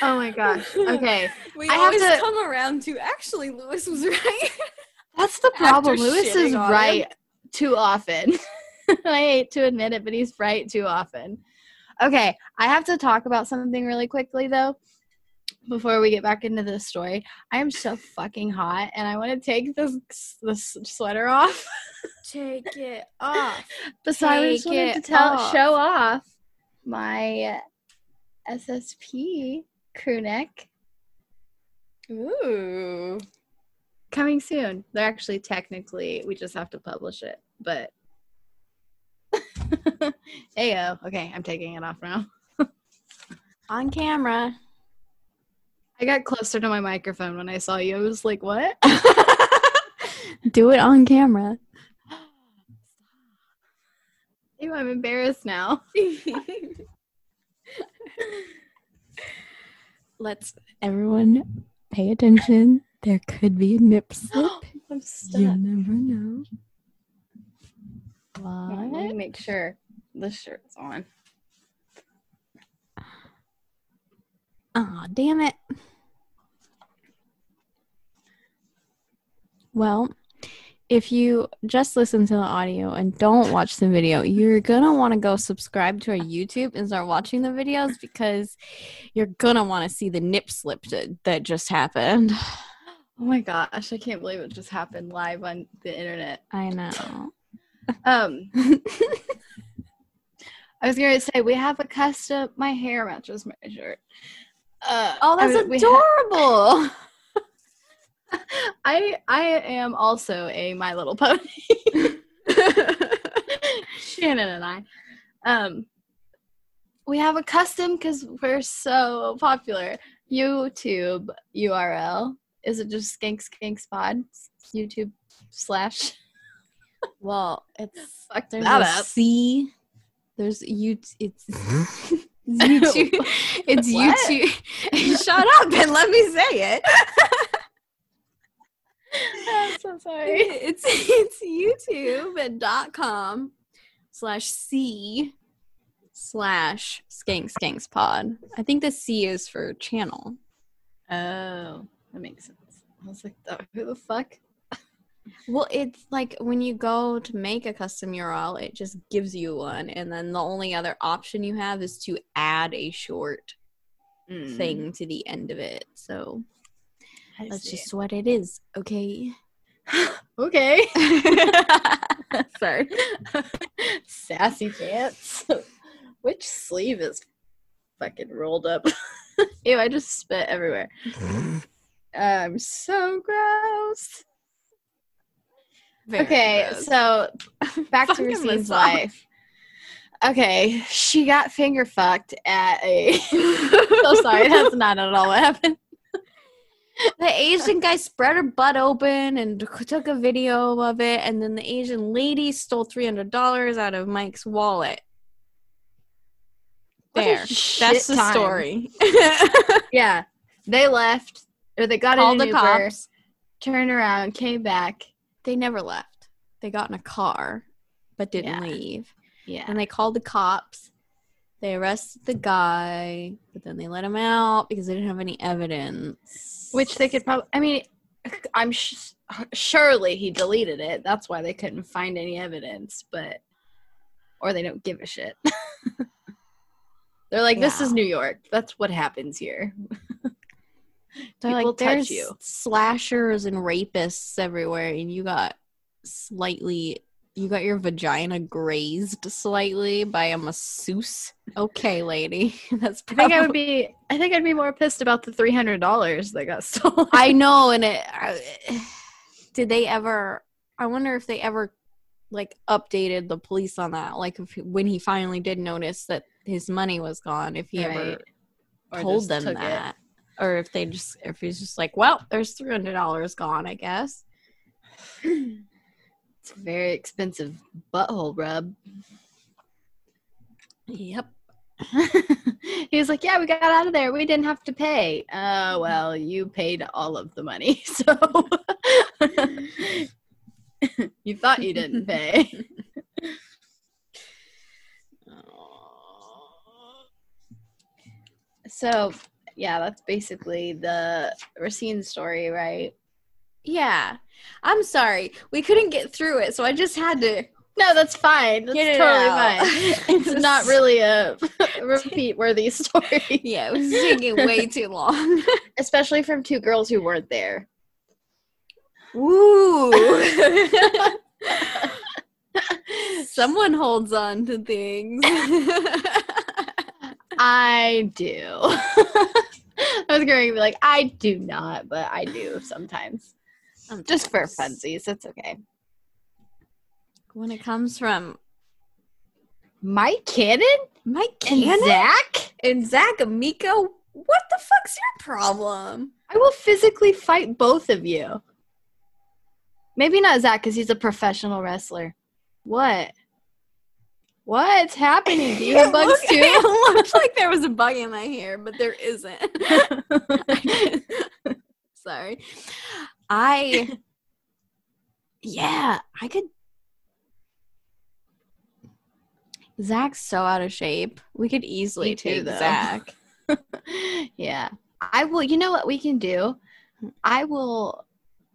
Oh my gosh. Okay. I always come around to actually Lewis was right. That's the problem. Lewis is right too often. I hate to admit it, but he's right too often. Okay, I have to talk about something really quickly, though, before we get back into this story. I am so fucking hot, and I want to take this sweater off. Take it off. Besides, I just wanted to show off my SSP crew neck. Ooh. Coming soon. They're actually technically, we just have to publish it, but... Ayo. Okay, I'm taking it off now. On camera. I got closer to my microphone when I saw you. I was like, what? Do it on camera. Ew, I'm embarrassed now. Let's everyone pay attention. There could be a nip slip. I'm stuck. You never know. What? Let me make sure the shirt's on. Aw, oh, damn it. Well, if you just listen to the audio and don't watch the video, you're going to want to go subscribe to our YouTube and start watching the videos because you're going to want to see the nip slip that just happened. Oh my gosh, I can't believe it just happened live on the internet. I know. I was gonna say we have a custom. My hair matches my shirt. Oh, that's adorable! I am also a My Little Pony. Shannon and I. We have a custom because we're so popular. YouTube URL. Is it just Skink Skanks Pod? YouTube/ Well, it's fuck there's that a up. C. There's you. It's YouTube. It's YouTube. Shut up and let me say it. I'm so sorry. It's youtube.com/c/Skanks Pod. I think the C is for channel. Oh, that makes sense. I was like, oh, who the fuck? Well, it's like when you go to make a custom URL, it just gives you one. And then the only other option you have is to add a short thing to the end of it. So that's just what it is. Okay. Okay. Sorry. Sassy pants. Which sleeve is fucking rolled up? Ew, I just spit everywhere. I'm so gross. Very okay, gross. So back to Racine's life. Okay, she got finger fucked at a... So sorry, that's not at all what happened. The Asian guy spread her butt open and took a video of it, and then the Asian lady stole $300 out of Mike's wallet. There. That's the story. Yeah. They left, or they got in an Uber, turned around, came back. They never left. They got in a car, but didn't leave. Yeah. And they called the cops. They arrested the guy, but then they let him out because they didn't have any evidence. Which they could probably, I mean, I'm surely he deleted it. That's why they couldn't find any evidence, or they don't give a shit. They're like, this is New York. That's what happens here. They're like, there's slashers and rapists everywhere, and you got your vagina grazed slightly by a masseuse. Okay, lady, that's probably... I think I'd be more pissed about the $300 that got stolen. I know, and I wonder if they ever, like, updated the police on that, like, when he finally did notice that his money was gone, if he ever told them that. Or if he's just like, well, there's $300 gone, I guess. It's a very expensive butthole rub. Yep. He was like, yeah, we got out of there. We didn't have to pay. Well, you paid all of the money, so you thought you didn't pay. So, yeah, that's basically the Racine story, right? Yeah. I'm sorry. We couldn't get through it, so I just had to. No, that's fine. That's totally fine. It's not really a repeat-worthy story. Yeah, it was taking way too long. Especially from two girls who weren't there. Ooh. Someone holds on to things. I do. I was going to be like, I do not, but I do sometimes. Just for funsies. It's okay. When it comes from Mike Cannon? Mike Cannon? And Zach? And Zach Amico? What the fuck's your problem? I will physically fight both of you. Maybe not Zach, because he's a professional wrestler. What? What's happening? Do you have bugs too? It looked like there was a bug in my hair, but there isn't. Sorry. I could. Zach's so out of shape. We could easily take Zach. Yeah. I will. You know what we can do?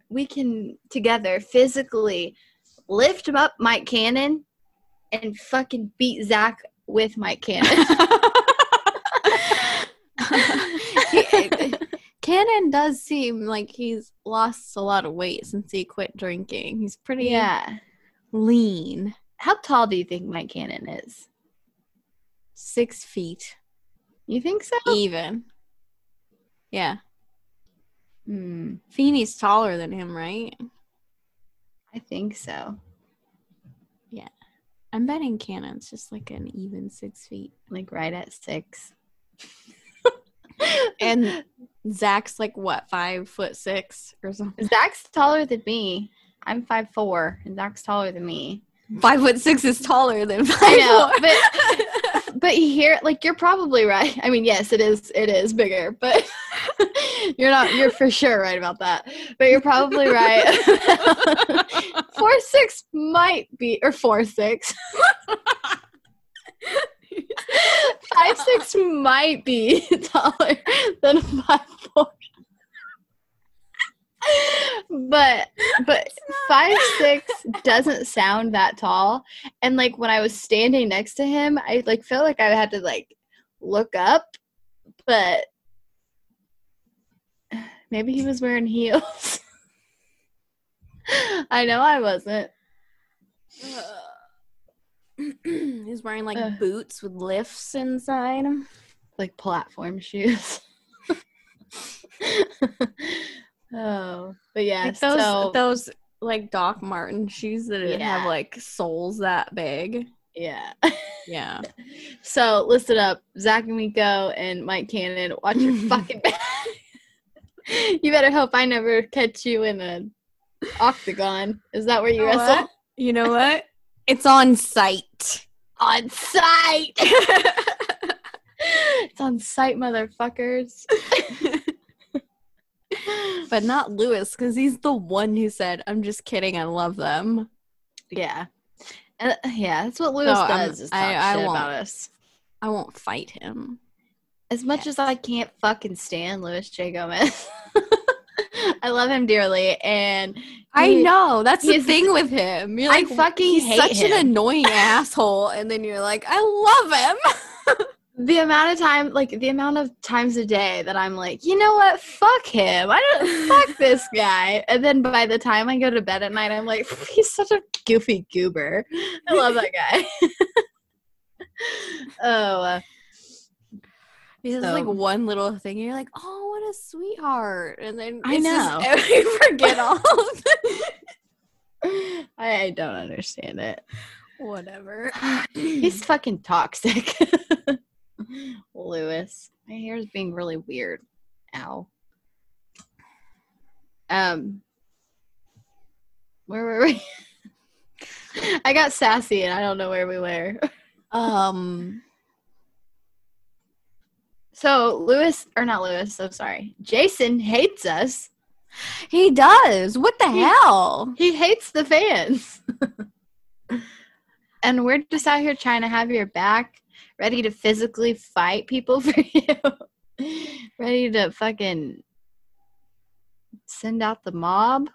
We can together physically lift up Mike Cannon and fucking beat Zach with Mike Cannon. Cannon does seem like he's lost a lot of weight since he quit drinking. He's pretty lean. How tall do you think Mike Cannon is? 6 feet. You think so? Even. Yeah. Feeney's taller than him, right? I think so. Yeah. I'm betting Cannon's just like an even 6 feet. Like right at 6. And Zach's like what, 5'6" or something? Zach's taller than me. I'm 5'4", and Zach's taller than me. 5'6" is taller than 5'4". I know, but here, like, you're probably right. I mean, yes, it is bigger, but you're for sure right about that. But you're probably right. 4'6" might be, or 4'6". 5'6" might be taller than 5'4". But 5'6" doesn't sound that tall, and like when I was standing next to him, I like felt like I had to like look up, but maybe he was wearing heels. I know I wasn't. He's wearing like boots with lifts inside, like platform shoes. Oh, but yeah, like those like Doc Marten shoes that didn't have like soles that big. Yeah. Yeah. So list it up. Zach Amico and Mike Cannon, watch your fucking back. You better hope I never catch you in an octagon. Is that where you wrestle? What? You know what? It's on site. On site. It's on site, motherfuckers. But not Lewis, because he's the one who said, I'm just kidding, I love them. Yeah. Yeah, that's what Lewis does, is talk shit about us. I won't fight him. As much as I can't fucking stand Lewis J. Gomez. I love him dearly, and I know, that's the thing with him. You're like, I fucking hate him. He's such an annoying asshole, and then you're like, I love him! The amount of times a day that I'm like, you know what? Fuck him. Fuck this guy. And then by the time I go to bed at night, I'm like, he's such a goofy goober. I love that guy. He has like one little thing, and you're like, oh, what a sweetheart. And then I know. You forget all of that. I don't understand it. Whatever. He's fucking toxic. Lewis. My hair is being really weird. Ow. Where were we? I got sassy and I don't know where we were. So Jason hates us. He does. What the hell? He hates the fans. And we're just out here trying to have your back, ready to physically fight people for you. Ready to fucking send out the mob.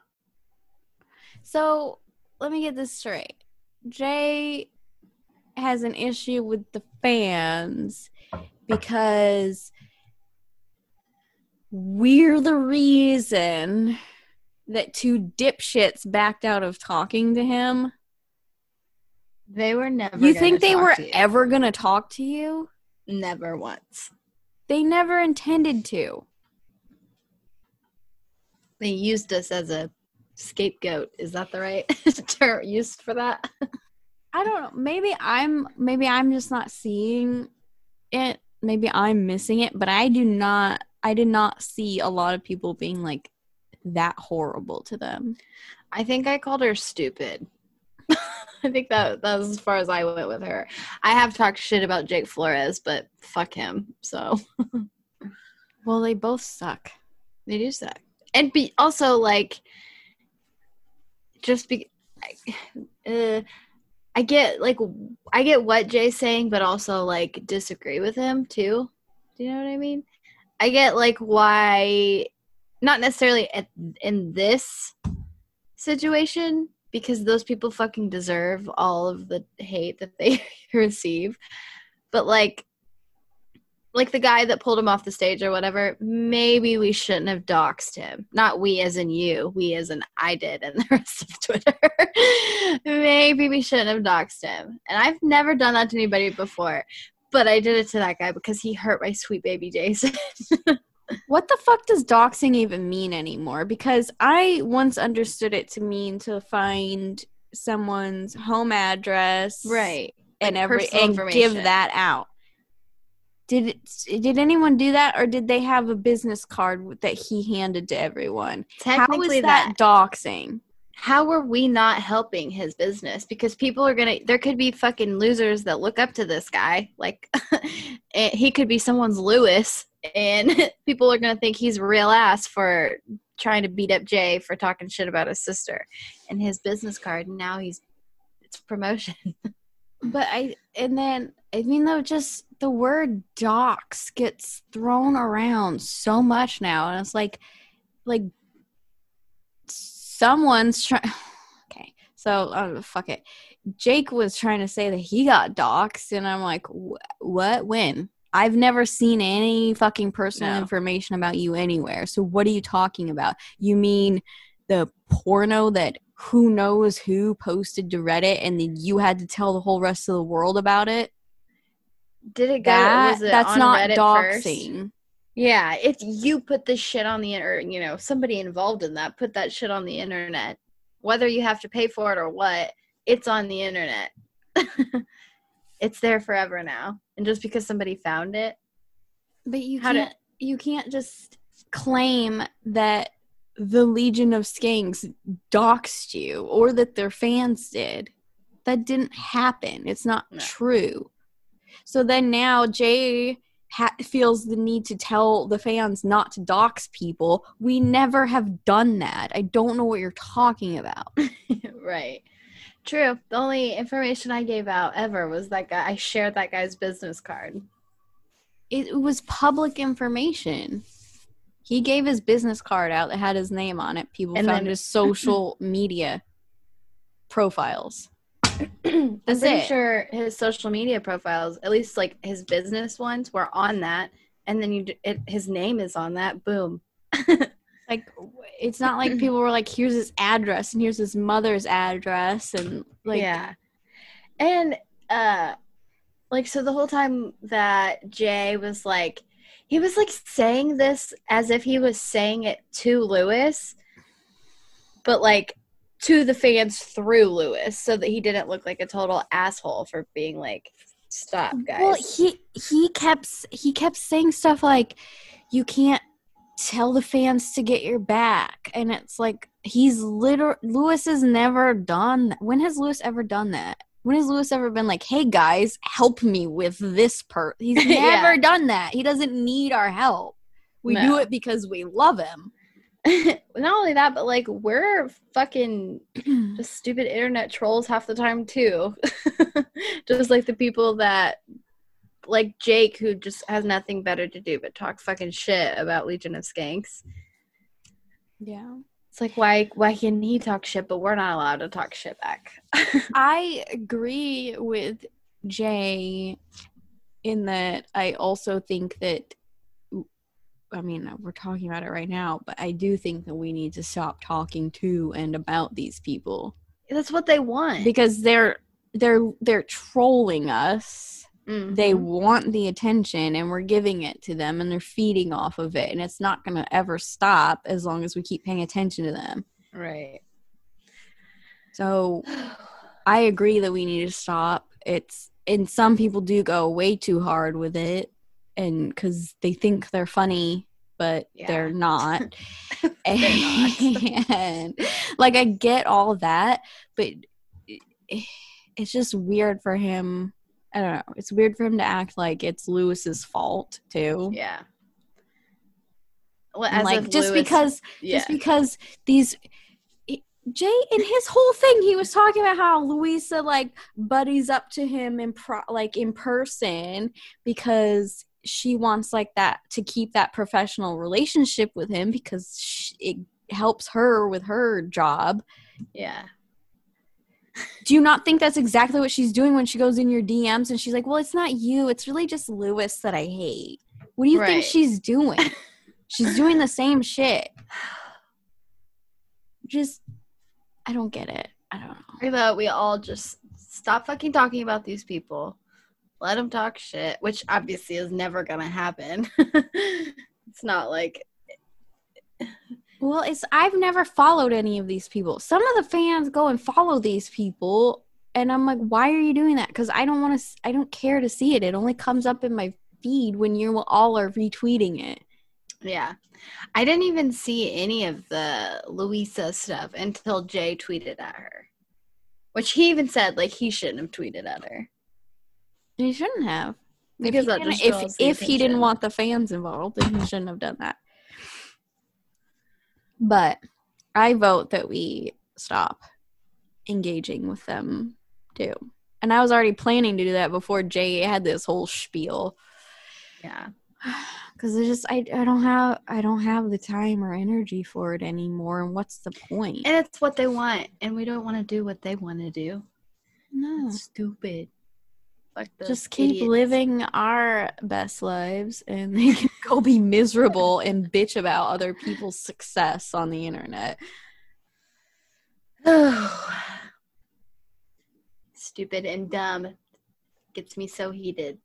So let me get this straight. Jay has an issue with the fans because we're the reason that two dipshits backed out of talking to him. They were never. You think they were ever going to talk to you? Never once. They never intended to. They used us as a scapegoat. Is that the right term used for that? I don't know. Maybe I'm just not seeing it. Maybe I'm missing it, but I did not see a lot of people being like that horrible to them. I think I called her stupid. I think that was as far as I went with her. I have talked shit about Jake Flores, but fuck him. So, well, they both suck. They do suck, and I get what Jay's saying, but also like disagree with him too. Do you know what I mean? I get like why, not necessarily in this situation. Because those people fucking deserve all of the hate that they receive. But, like the guy that pulled him off the stage or whatever, maybe we shouldn't have doxed him. Not we as in you. We as in I did and the rest of Twitter. Maybe we shouldn't have doxed him. And I've never done that to anybody before. But I did it to that guy because he hurt my sweet baby Jason. What the fuck does doxing even mean anymore? Because I once understood it to mean to find someone's home address, right, and like and give that out. Did anyone do that, or did they have a business card that he handed to everyone? Technically, how is that doxing? How are we not helping his business? Because people are going to – there could be fucking losers that look up to this guy. Like, he could be someone's Lewis, and people are going to think he's a real ass for trying to beat up Jay for talking shit about his sister and his business card, and now it's promotion. But just the word dox gets thrown around so much now, and it's like – someone's trying. Okay, so fuck it. Jake was trying to say that he got doxxed, and I'm like, what? When? I've never seen any fucking personal information about you anywhere. So what are you talking about? You mean the porno that who knows who posted to Reddit, and then you had to tell the whole rest of the world about it? Did it go? That, was it that's on not Reddit doxing. First? Yeah, if you put this shit on the internet, you know, somebody involved in that put that shit on the internet, whether you have to pay for it or what, it's on the internet. It's there forever now. And just because somebody found it. But you can't just claim that the Legion of Skanks doxed you or that their fans did. That didn't happen. It's not true. So then now Jay feels the need to tell the fans not to dox people. We never have done that. I don't know what you're talking about. Right. True. The only information I gave out ever was that guy. I shared that guy's business card. It was public information. He gave his business card out that had his name on it. People and found his social media profiles. I'm pretty sure his social media profiles, at least like his business ones, were on that, and then his name is on that. Boom. Like, it's not like people were like, here's his address and here's his mother's address, and like, yeah. And like, so the whole time that Jay was like, he was like saying this as if he was saying it to Lewis, but like to the fans through Lewis, so that he didn't look like a total asshole for being like, stop, guys. Well, he kept saying stuff like, you can't tell the fans to get your back, and it's like, Lewis has never done that. When has Lewis ever done that? when has Lewis ever been like, hey guys, help me with this part? He's never done that. He doesn't need our help. We do it because we love him. Not only that, but like we're fucking just stupid internet trolls half the time too. Just like the people that like Jake, who just has nothing better to do but talk fucking shit about Legion of Skanks. Yeah, it's like why can he talk shit but we're not allowed to talk shit back? I agree with Jay in that I also think that, I mean, we're talking about it right now, but I do think that we need to stop talking to and about these people. That's what they want. Because they're trolling us. Mm-hmm. They want the attention, and we're giving it to them, and they're feeding off of it, and it's not going to ever stop as long as we keep paying attention to them. Right. So I agree that we need to stop. And some people do go way too hard with it. And because they think they're funny, but they're not. And like, I get all that, but it's just weird for him. I don't know. It's weird for him to act like it's Lewis's fault too. Yeah. Well, as like just Lewis, because these. Jay, in his whole thing, he was talking about how Louisa like buddies up to him in person because she wants like that to keep that professional relationship with him because it helps her with her job. Yeah. Do you not think that's exactly what she's doing when she goes in your DMs and she's like, well, it's not you. It's really just Lewis that I hate. What do you think she's doing? She's doing the same shit. Just, I don't get it. I don't know. I thought we all just stop fucking talking about these people. Let them talk shit, which obviously is never going to happen. It's not like... Well, I've never followed any of these people. Some of the fans go and follow these people, and I'm like, why are you doing that? Because I don't care to see it. It only comes up in my feed when you all are retweeting it. Yeah. I didn't even see any of the Louisa stuff until Jay tweeted at her. Which he even said, like, he shouldn't have tweeted at her. He shouldn't have. Because if he didn't want the fans involved, then he shouldn't have done that. But I vote that we stop engaging with them, too. And I was already planning to do that before Jay had this whole spiel. Yeah. Because it's just I don't have the time or energy for it anymore, and what's the point? And it's what they want, and we don't want to do what they want to do. No, it's stupid. Like just keep living our best lives, and they can go be miserable and bitch about other people's success on the internet. Oh, stupid and dumb gets me so heated.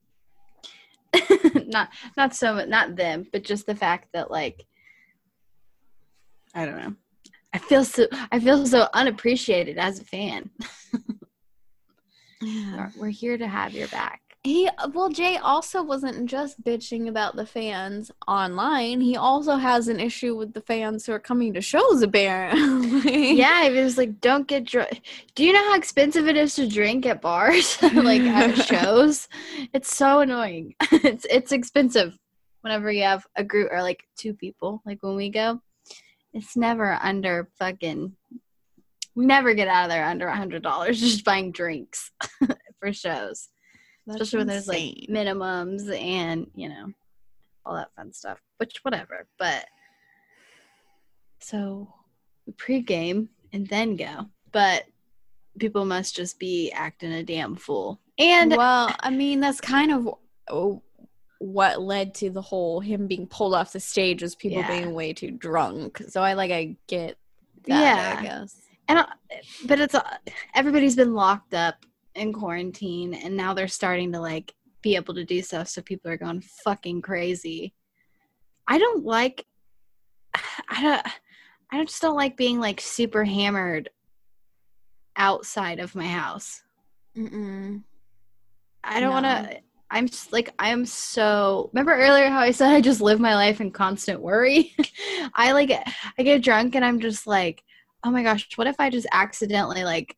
Not them, but just the fact that like I don't know. I feel so unappreciated as a fan. Yeah. We're here to have your back. Jay also wasn't just bitching about the fans online. He also has an issue with the fans who are coming to shows apparently. Yeah, he was like, don't get drunk. Do you know how expensive it is to drink at bars? Like at shows? It's so annoying. It's expensive whenever you have a group or like two people. Like when we go, it's never under fucking – we never get out of there under $100 just buying drinks for shows. That's especially when there's like minimums and you know all that fun stuff, which whatever. But so we pregame and then go. But people must just be acting a damn fool. And well, I mean that's kind of what led to the whole him being pulled off the stage was people being way too drunk. So I get that. Yeah, I guess. But it's everybody's been locked up in quarantine, and now they're starting to like be able to do stuff, so people are going fucking crazy. I just don't like being like super hammered outside of my house. Mm-mm. I'm just like, I'm so, remember earlier how I said I just live my life in constant worry? I get drunk and I'm just like, oh my gosh, what if I just accidentally like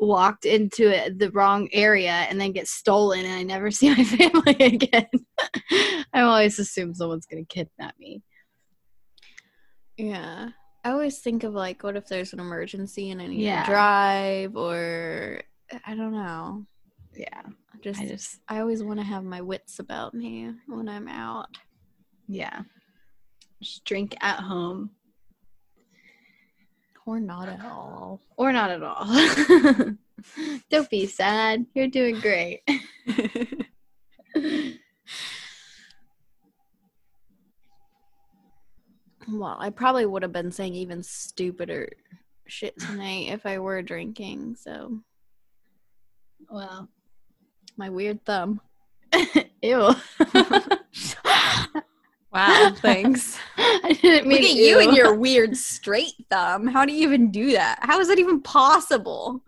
walked into the wrong area and then get stolen and I never see my family again. I always assume someone's going to kidnap me. Yeah. I always think of, like, what if there's an emergency and I need to drive, or I don't know. Yeah. I always want to have my wits about me when I'm out. Yeah. Just drink at home. Or not at all. Or not at all. Don't be sad. You're doing great. Well, I probably would have been saying even stupider shit tonight if I were drinking, so. Well. My weird thumb. Ew. Wow, thanks. I didn't mean Look at you and your weird straight thumb. How do you even do that? How is that even possible?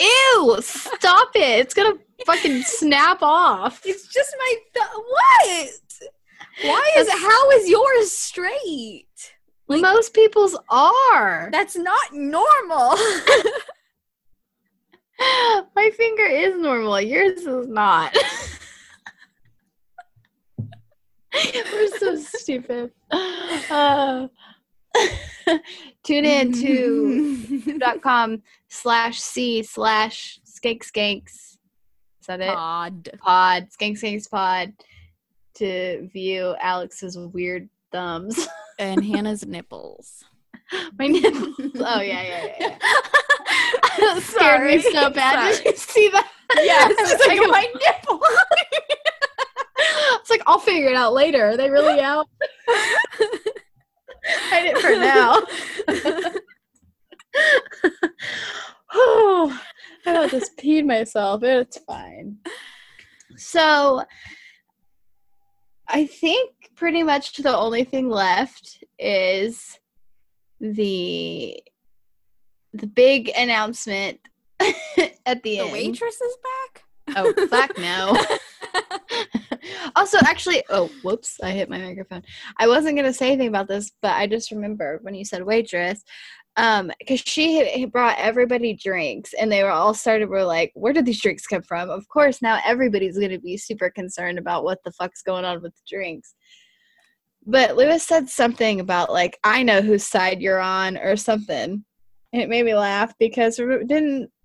Ew, stop it. It's going to fucking snap off. It's just my thumb. What? Why is how is yours straight? Like, most people's are. That's not normal. My finger is normal. Yours is not. We're so stupid. Tune in to .com/C/Skink Skanks. Is that it? Pod. Skink Skanks Pod. To view Alex's weird thumbs. And Hannah's nipples. My nipples. Oh, yeah. That scared me so bad. Sorry. Did you see that? Yes. It's like my nipple. It's like, I'll figure it out later. Are they really out? Hide it for now. Oh, I just peed myself. It's fine. So, I think pretty much the only thing left is the big announcement at the end. The waitress is back? Oh, fuck no. Also, actually, oh, whoops, I hit my microphone. I wasn't going to say anything about this, but I just remembered when you said waitress, because she brought everybody drinks, and they were all started, we're like, where did these drinks come from? Of course, now everybody's going to be super concerned about what the fuck's going on with the drinks. But Lewis said something about, like, I know whose side you're on or something. And it made me laugh because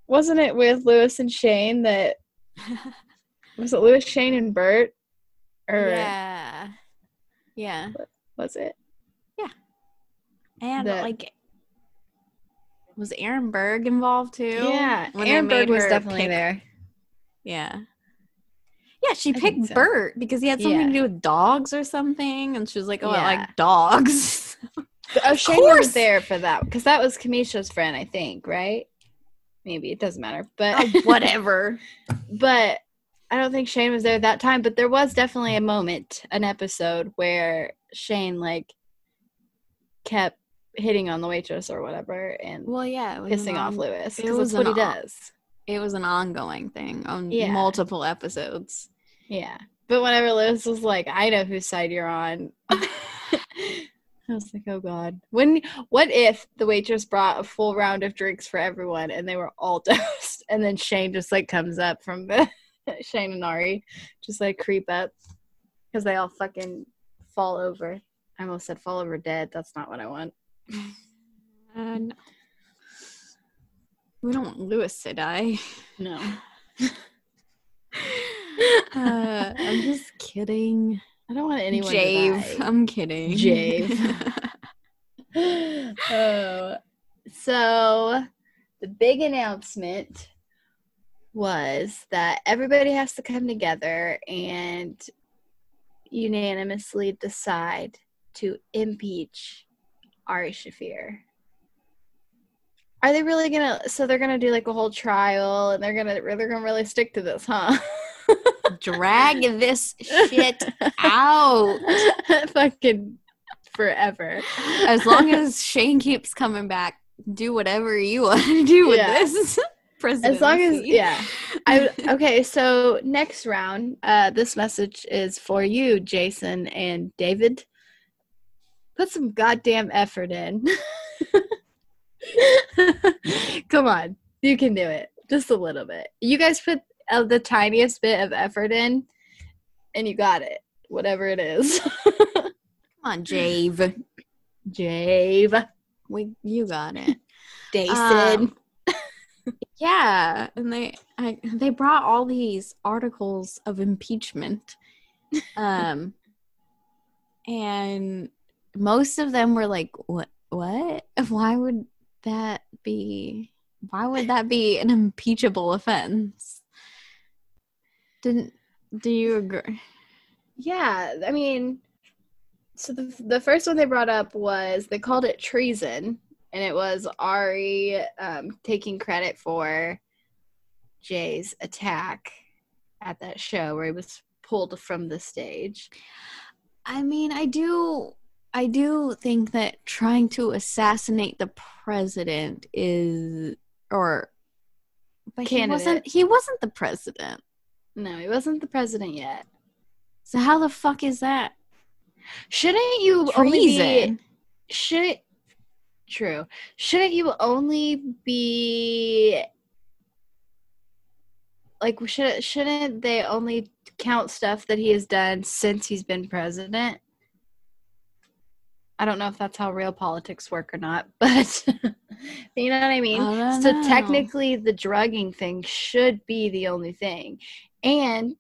wasn't it with Lewis and Shane that was it Lewis, Shane, and Bert? Or yeah. Was it? Yeah. And was Aaron Berg involved too? Yeah, Aaron Berg was definitely there. Yeah. Yeah, she picked Bert because he had something to do with dogs or something, and she was like, oh, I like dogs. Oh, Shane was there for that because that was Kamisha's friend, I think, right? Maybe. It doesn't matter. But whatever. But I don't think Shane was there that time, but there was definitely a moment, an episode where Shane, like, kept hitting on the waitress or whatever and pissing off Lewis because that's what he does. It was an ongoing thing on multiple episodes. Yeah. But whenever Lewis was like, I know whose side you're on, I was like, oh God. What if the waitress brought a full round of drinks for everyone and they were all dosed and then Shane just, like, comes up from the Shane and Ari just, like, creep up because they all fucking fall over. I almost said fall over dead. That's not what I want. No. We don't want Lewis to die. No. I'm just kidding. I don't want anyone to die. I'm kidding. Jave. Oh. So the big announcement was that everybody has to come together and unanimously decide to impeach Ari Shaffir. Are they really gonna? So they're gonna do, like, a whole trial, and they're gonna really stick to this, huh? Drag this shit out, fucking forever. As long as Shane keeps coming back, do whatever you want to do with this presidency. As long as okay. So next round, this message is for you, Jason and David. Put some goddamn effort in. Come on. You can do it. Just a little bit. You guys put the tiniest bit of effort in, and you got it. Whatever it is. Come on, Jave. You got it. Jason. Yeah, and they brought all these articles of impeachment, and most of them were like, what? Why would that be an impeachable offense? Do you agree? Yeah, I mean, so the first one they brought up was, they called it treason. And it was Ari taking credit for Jay's attack at that show where he was pulled from the stage. I mean, I do think that trying to assassinate the president is, or, but candidate. He wasn't the president. No, he wasn't the president yet. So how the fuck is that? Shouldn't you treason? True. Shouldn't you only be like? Shouldn't they only count stuff that he has done since he's been president? I don't know if that's how real politics work or not, but you know what I mean? I don't know. Technically, the drugging thing should be the only thing. And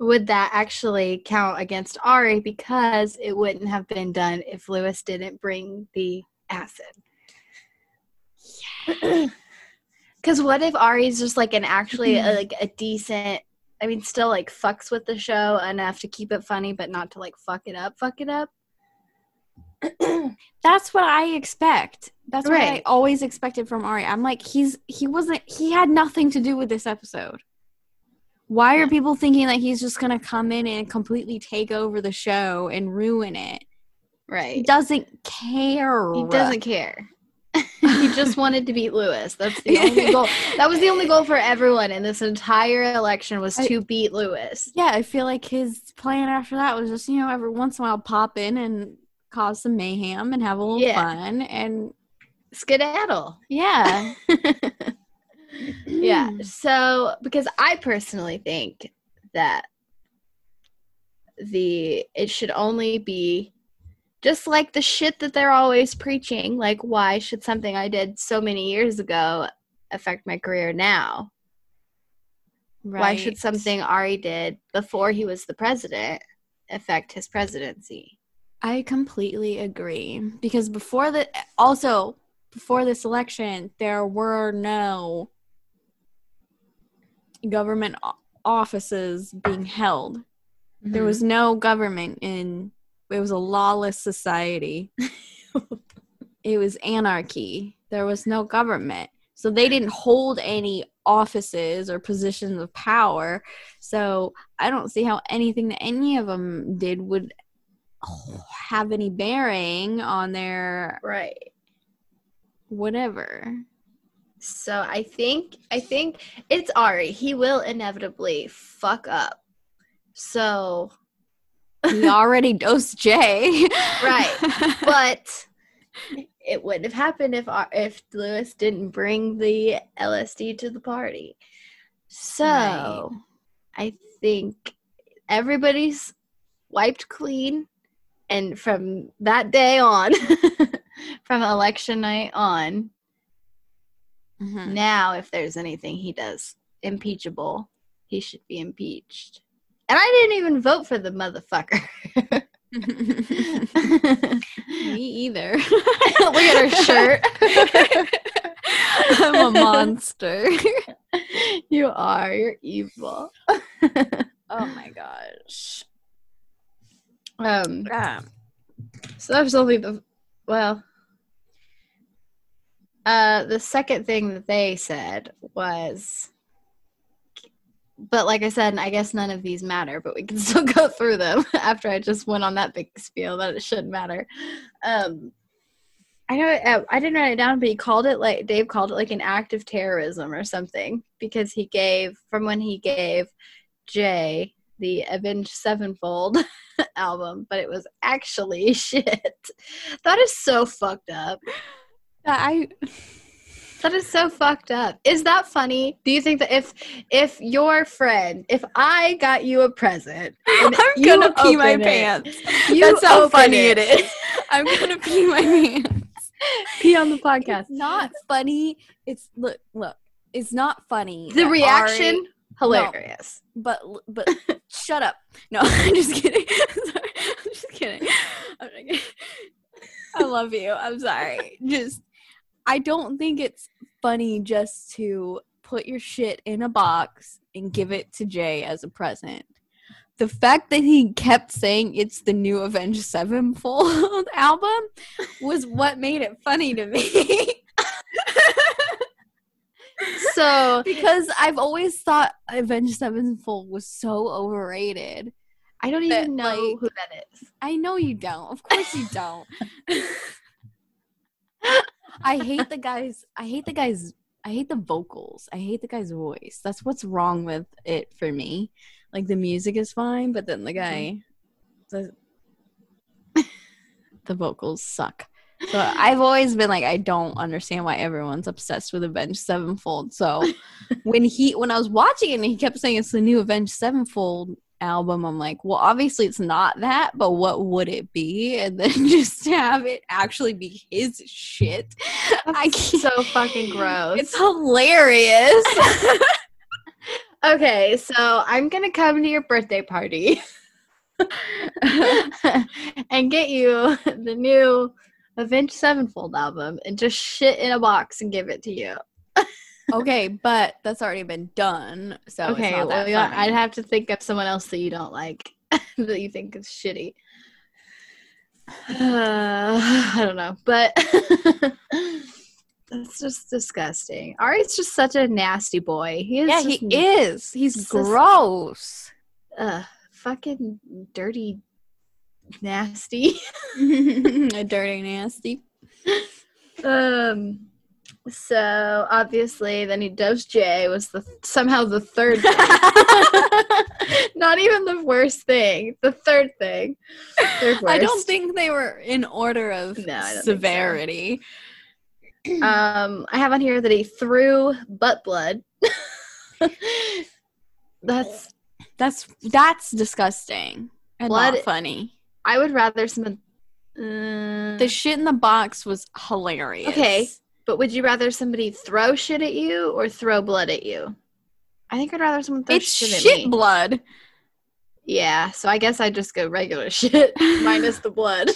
would that actually count against Ari, because it wouldn't have been done if Lewis didn't bring the acid? Yeah. Because what if Ari's just like an actually like a decent, I mean, still like fucks with the show enough to keep it funny, but not to like fuck it up? That's what I expect. That's right. What I always expected from Ari. I'm like, he had nothing to do with this episode. Why are people thinking that he's just going to come in and completely take over the show and ruin it? Right. He doesn't care. He just wanted to beat Lewis. That's the only goal. That was the only goal for everyone in this entire election, was to beat Lewis. Yeah, I feel like his plan after that was just, you know, every once in a while pop in and cause some mayhem and have a little fun and skedaddle. Yeah. Yeah, so because I personally think that it should only be just like the shit that they're always preaching. Like, why should something I did so many years ago affect my career now? Right. Why should something Ari did before he was the president affect his presidency? I completely agree, because before this election, there were no government offices being held. Mm-hmm. There was no government it was a lawless society. It was anarchy. There was no government. So they didn't hold any offices or positions of power. So I don't see how anything that any of them did would have any bearing on their right. Whatever. So I think it's Ari. He will inevitably fuck up. So he already dosed Jay. Right. But it wouldn't have happened if Lewis didn't bring the LSD to the party. So right. I think everybody's wiped clean, and from that day on from election night on, mm-hmm. Now if there's anything he does impeachable, he should be impeached. And I didn't even vote for the motherfucker. Me either. Look at her shirt. I'm a monster. You are. You're evil. Oh my gosh. So that was only the second thing that they said was, but like I said, I guess none of these matter, but we can still go through them after I just went on that big spiel that it shouldn't matter. I know I didn't write it down, but Dave called it like an act of terrorism or something, because he gave Jay the Avenged Sevenfold album, but it was actually shit. That is so fucked up. I That is so fucked up. Is that funny? Do you think that if your friend, if I got you a present, I'm gonna pee my pants. That's how funny it is. I'm gonna pee my pants. Pee on the podcast. It's not funny. It's look. It's not funny. The reaction. Ari, hilarious. No, but shut up. No, I'm just kidding. Sorry. I'm just kidding. I love you. I'm sorry. Just, I don't think it's funny just to put your shit in a box and give it to Jay as a present. The fact that he kept saying it's the new Avenged Sevenfold album was what made it funny to me. So, because I've always thought Avenged Sevenfold was so overrated. I don't even know who that is. I know you don't. Of course you don't. I hate the vocals. I hate the guy's voice. That's what's wrong with it for me. Like, the music is fine, but then the guy, the vocals suck. So I've always been like, I don't understand why everyone's obsessed with Avenged Sevenfold. So when I was watching it and he kept saying it's the new Avenged Sevenfold album, I'm like, well, obviously it's not that, but what would it be? And then just to have it actually be his shit. That's so fucking gross. It's hilarious. Okay, so I'm going to come to your birthday party and get you the new Avenged Sevenfold album and just shit in a box and give it to you. Okay, but that's already been done, so okay, it's not that funny. I'd have to think of someone else that you don't like, that you think is shitty. I don't know, but that's just disgusting. Ari's just such a nasty boy. He is. He's gross. Fucking dirty nasty. A dirty nasty. So obviously then he dubs Jay was somehow the third thing. Not even the worst thing, the third thing. I don't think they were in order of severity. So. I have on here that he threw butt blood. That's disgusting and blood, not funny. I would rather someone... The shit in the box was hilarious. Okay, but would you rather somebody throw shit at you or throw blood at you? I think I'd rather someone throw shit at me. It's shit blood. Yeah, so I guess I'd just go regular shit minus the blood.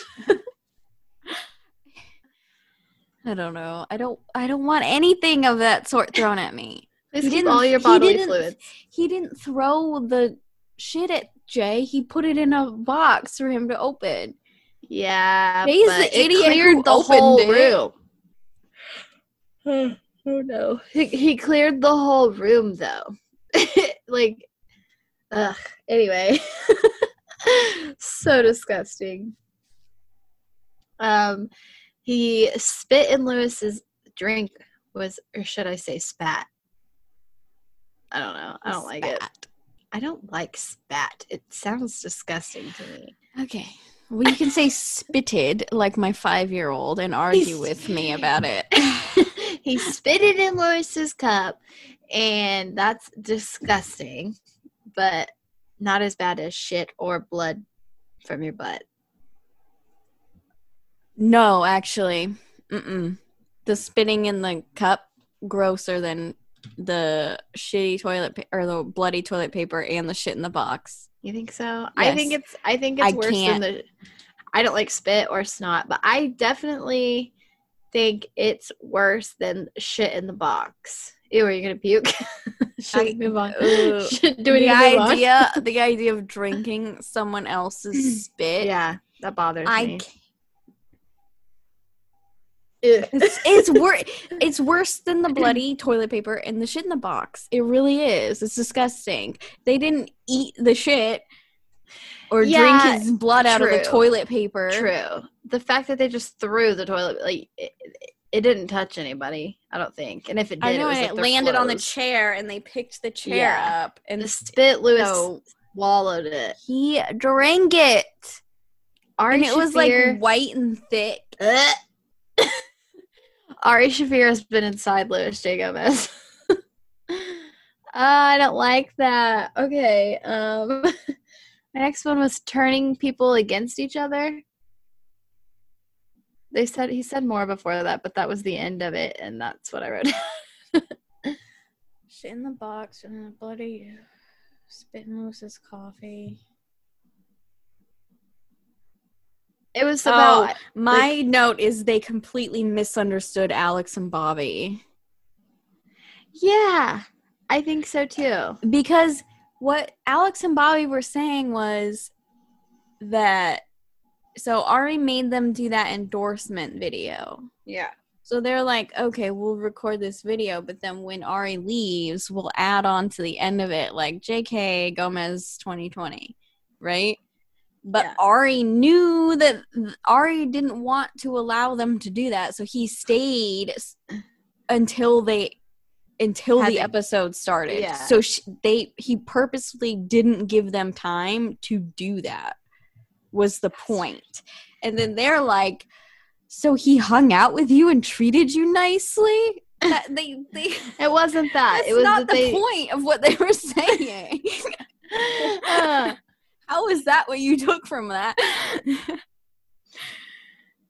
I don't know. I don't want anything of that sort thrown at me. Please keep all your bodily fluids. He didn't throw the shit at Jay. He put it in a box for him to open. Yeah, Jay's the idiot who the whole room. Oh no, he cleared the whole room though. Like, ugh. Anyway, so disgusting. He spit in Lewis's drink or should I say spat? I don't know. I don't like it. I don't like spat. It sounds disgusting to me. Okay. Well, you can say spitted like my 5-year-old and argue with me about it. He spitted in Lewis's cup, and that's disgusting, but not as bad as shit or blood from your butt. No, actually. Mm-mm. The spitting in the cup, grosser than the shitty toilet or the bloody toilet paper and the shit in the box. You think so? Yes. I think it's worse than the. I don't like spit or snot, but I definitely think it's worse than shit in the box. Ew, are you gonna puke? Should we move on? The idea of drinking someone else's spit. Yeah, that bothers me. It's worse than the bloody toilet paper and the shit in the box. It really is. It's disgusting. They didn't eat the shit or drink his blood out of the toilet paper. True. The fact that they just threw the toilet, like it didn't touch anybody, I don't think. And if it did, it landed on the chair and they picked the chair up and the spit. Lewis swallowed it. He drank it. And it was like white and thick. Ari Shaffir has been inside Lewis J. Gomez. I don't like that. Okay. My next one was turning people against each other. He said more before that, but that was the end of it, and that's what I wrote. Shit in the box and bloody spitting Lewis's coffee. It was about my note is they completely misunderstood Alex and Bobby. Yeah, I think so too. Because what Alex and Bobby were saying was that so Ari made them do that endorsement video. Yeah. So they're like, okay, we'll record this video, but then when Ari leaves, we'll add on to the end of it, like JK Gomez 2020, right? But yeah. Ari knew that Ari didn't want to allow them to do that, so he stayed until the episode started. Yeah. So he purposely didn't give them time to do that. Was the point. And then they're like, so he hung out with you and treated you nicely? It wasn't that. It was not the point of what they were saying. How is that what you took from that?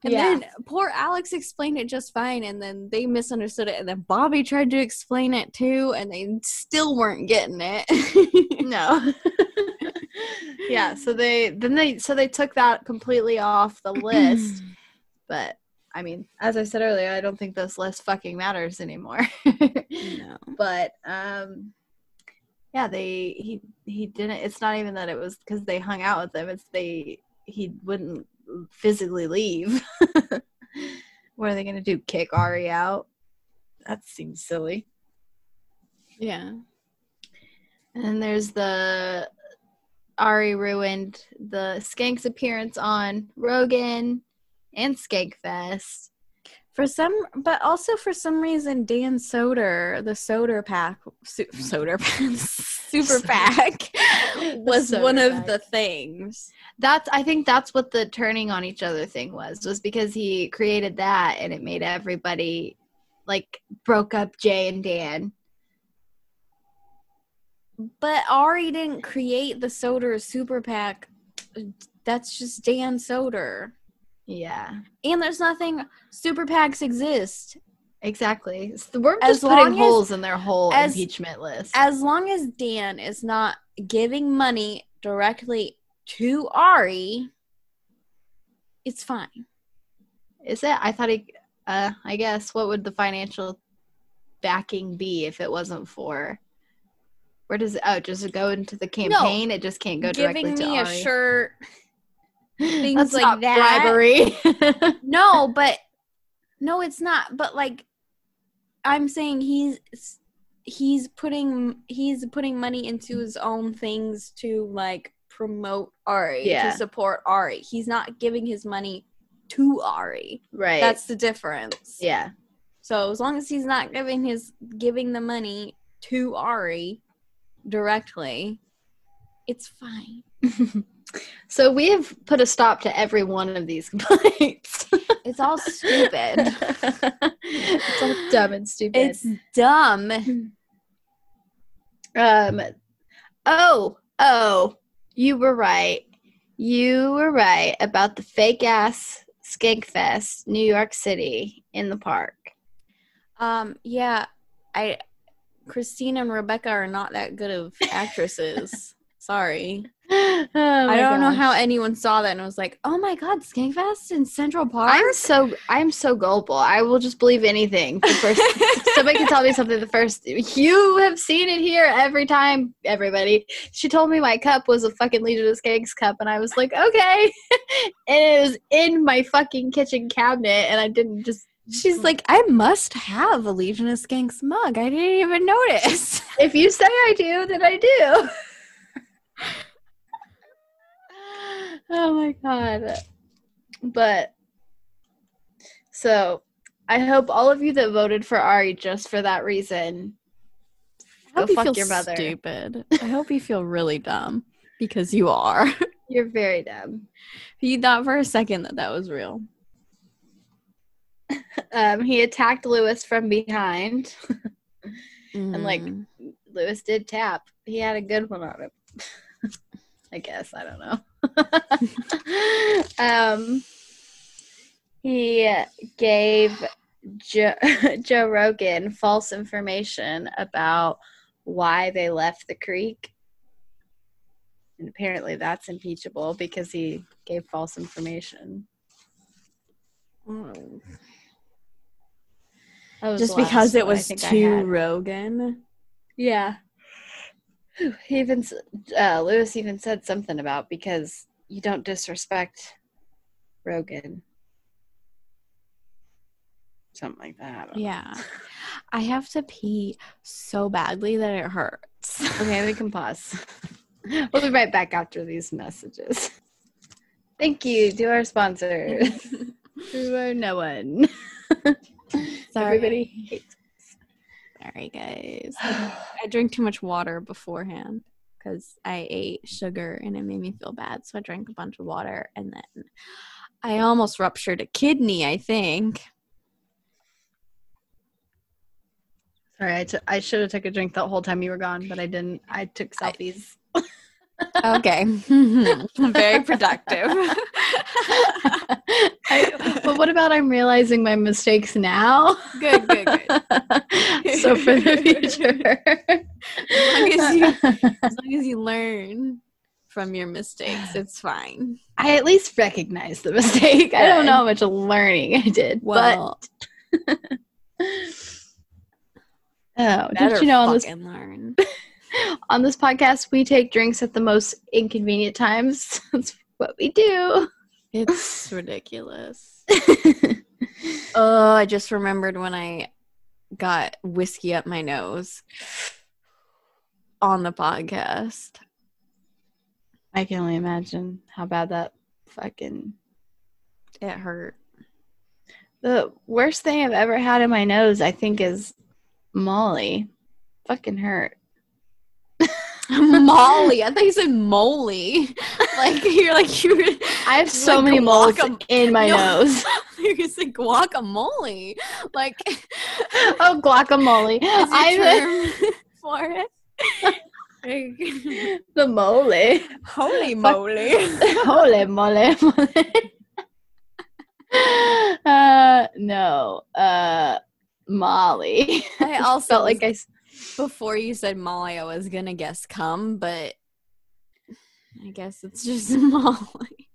And then poor Alex explained it just fine, and then they misunderstood it, and then Bobby tried to explain it too, and they still weren't getting it. No. Yeah, so they took that completely off the list. But I mean, as I said earlier, I don't think this list fucking matters anymore. No. But yeah, he didn't. It's not even that it was because they hung out with him. It's he wouldn't physically leave. What are they gonna do? Kick Ari out? That seems silly. Yeah. And there's the. Ari ruined the Skanks appearance on Rogan and Skankfest. For some reason, Dan Soder, the Super PAC, was one of the things. I think that's what the turning on each other thing was because he created that and it made everybody like broke up Jay and Dan. But Ari didn't create the Soder Super PAC. That's just Dan Soder. Yeah. And there's nothing. Super PACs exist. Exactly. We're just putting holes in their whole impeachment list. As long as Dan is not giving money directly to Ari, it's fine. Is it? I thought he. I guess what would the financial backing be if it wasn't for? Where does it just go into the campaign? No, it just can't go directly to Ari. Giving me a shirt, things that's like not that. Bribery. No, it's not. But like, I'm saying he's putting money into his own things to like promote Ari, to support Ari. He's not giving his money to Ari. Right. That's the difference. Yeah. So as long as he's not giving the money to Ari. Directly, it's fine. So we have put a stop to every one of these complaints. It's all stupid. It's all dumb and stupid. It's dumb. You were right about the fake ass Skankfest, New York City in the park. Christine and Rebecca are not that good of actresses. Sorry. I don't know how anyone saw that and was like, oh my God, Skankfest in Central Park? I'm so gullible. I will just believe anything. Somebody can tell me something you have seen it here every time, everybody. She told me my cup was a fucking Legion of Skanks cup and I was like, okay. And it was in my fucking kitchen cabinet and I didn't just She's like, I must have a Legion of Skanks mug. I didn't even notice. If you say I do, then I do. Oh, my God. But, so, I hope all of you that voted for Ari just for that reason, go fuck your mother. I hope you feel stupid. I hope you feel really dumb, because you are. You're very dumb. You thought for a second that was real. He attacked Lewis from behind. And, like, Lewis did tap. He had a good one on him. I guess. I don't know. He gave Joe Rogan false information about why they left the creek. And apparently that's impeachable because he gave false information. Oh. Just because it was too Rogan? Yeah. He even Lewis even said something about because you don't disrespect Rogan. Something like that. Yeah. I have to pee so badly that it hurts. Okay, we can pause. We'll be right back after these messages. Thank you to our sponsors. To no one. Sorry. Everybody hates us. Sorry, guys. I drank too much water beforehand because I ate sugar and it made me feel bad. So I drank a bunch of water and then I almost ruptured a kidney, I think. Sorry, I should have took a drink the whole time you were gone, but I didn't. I took selfies. Okay. Very productive. But what about I'm realizing my mistakes now? Good. So for the future. As long as you learn from your mistakes, it's fine. I at least recognize the mistake. I don't know how much learning I did. Well. But oh, did you know on this podcast, we take drinks at the most inconvenient times. That's what we do. It's ridiculous. Oh, I just remembered when I got whiskey up my nose on the podcast. I can only imagine how bad that fucking... It hurt. The worst thing I've ever had in my nose, I think, is Molly. Fucking hurt. Molly. I thought you said moly. Like you're like you. I have so like many moles in my nose. You said guacamole. Like oh, guacamole. I for it. The mole. Holy moly. Holy moly. No. Molly. I also felt like I. Before you said Molly, I was going to guess cum, but I guess it's just Molly.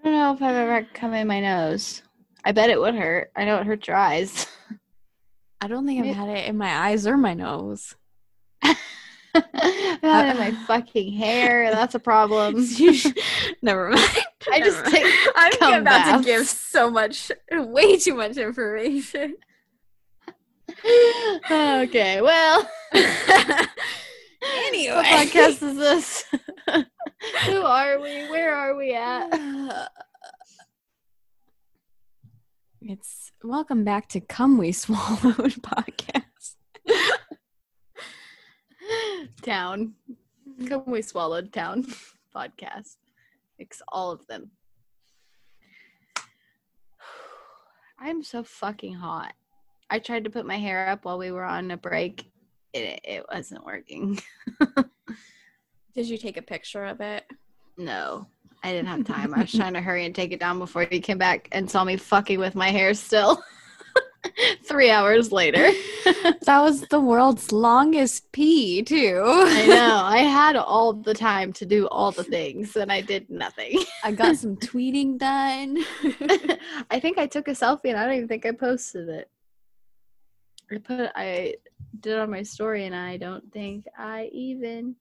I don't know if I've ever had cum in my nose. I bet it would hurt. I know it hurts your eyes. I don't think I've had it in my eyes or my nose. I've had it in my fucking hair. That's a problem. Never mind. I'm about to give way too much information. Okay, well. Anyway. What podcast is this? Who are we? Where are we at? It's Welcome Back to Come We Swallowed Podcast. Town. Come We Swallowed Town Podcast. It's all of them. I'm so fucking hot. I tried to put my hair up while we were on a break. It wasn't working. Did you take a picture of it? No, I didn't have time. I was trying to hurry and take it down before you came back and saw me fucking with my hair still. 3 hours later. That was the world's longest pee, too. I know. I had all the time to do all the things, and I did nothing. I got some tweeting done. I think I took a selfie, and I don't even think I posted it. I did it on my story, and I don't think I even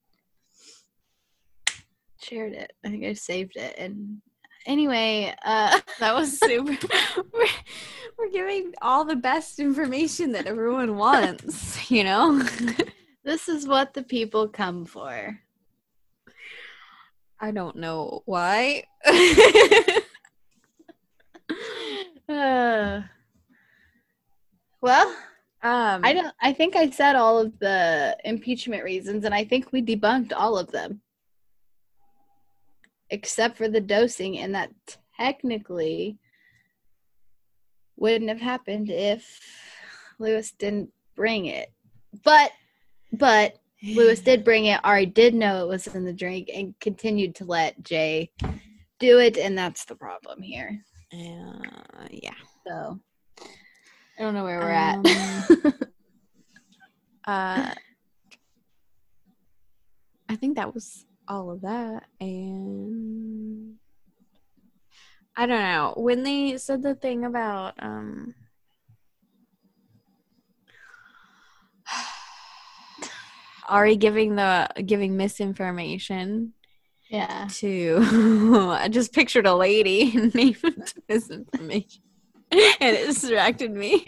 shared it. I think I saved it. And anyway, that was super. We're giving all the best information that everyone wants, you know? This is what the people come for. I don't know why. Well... I think I said all of the impeachment reasons, and I think we debunked all of them, except for the dosing, and that technically wouldn't have happened if Lewis didn't bring it. But Lewis did bring it. Ari did know it was in the drink and continued to let Jay do it, and that's the problem here. Yeah. So I don't know where we're at. I think that was all of that, and I don't know. When they said the thing about Ari giving misinformation, yeah. To I just pictured a lady named misinformation, and it distracted me.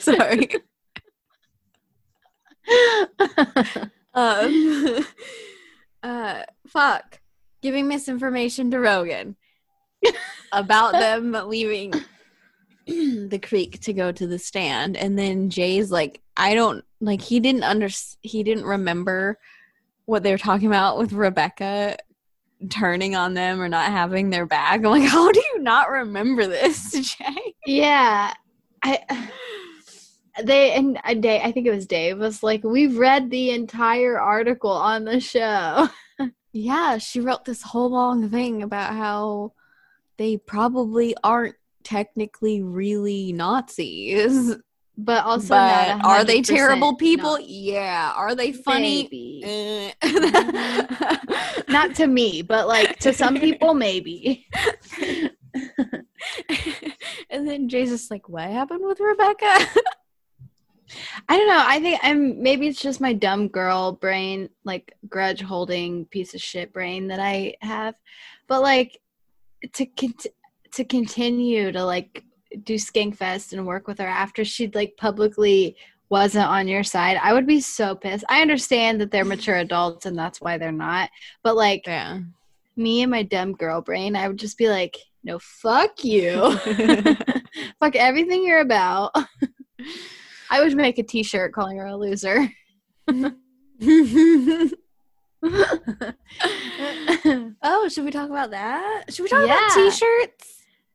Sorry. Giving misinformation to Rogan about them leaving the creek to go to the stand, and then Jay's like, he didn't remember what they were talking about with Rebecca turning on them or not having their back. I'm like, how do you not remember this, Jay? Yeah, I think it was Dave, was like, we've read the entire article on the show. Yeah, she wrote this whole long thing about how they probably aren't technically really Nazis. But also not 100% are they terrible people? Nazi. Yeah. Are they funny? Not to me, but like to some people, maybe. And then Jay's just like, what happened with Rebecca? I don't know. I think maybe it's just my dumb girl brain, like grudge holding piece of shit brain that I have. But like to continue to like do Skankfest and work with her after she'd like publicly wasn't on your side, I would be so pissed. I understand that they're mature adults and that's why they're not. But like, yeah. Me and my dumb girl brain, I would just be like, no, fuck you. Fuck everything you're about. I would make a t-shirt calling her a loser. Oh, should we talk about that? Should we talk about t-shirts?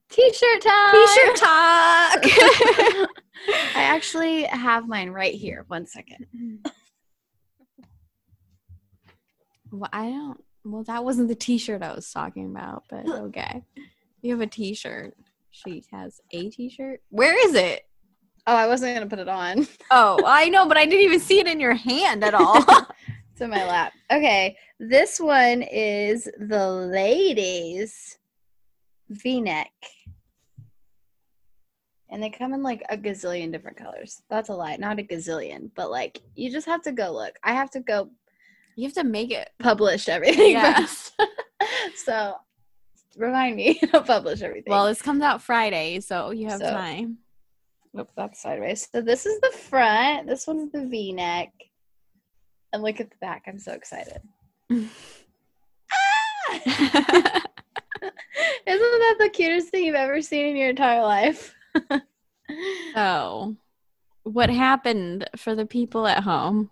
T-shirt talk! T-shirt talk! I actually have mine right here. 1 second. Well, that wasn't the t-shirt I was talking about, but okay. You have a t-shirt. She has a t-shirt. Where is it? Oh, I wasn't going to put it on. Oh, I know, but I didn't even see it in your hand at all. It's in my lap. Okay, this one is the ladies' V-neck. And they come in like a gazillion different colors. That's a lie. Not a gazillion, but like you just have to go look. I have to go. You have to make it. Publish everything. Yes. Yeah. So remind me to publish everything. Well, this comes out Friday, so you have time. Nope, that's sideways. So this is the front. This one's the V-neck. And look at the back. I'm so excited. Ah! Isn't that the cutest thing you've ever seen in your entire life? So, what happened for the people at home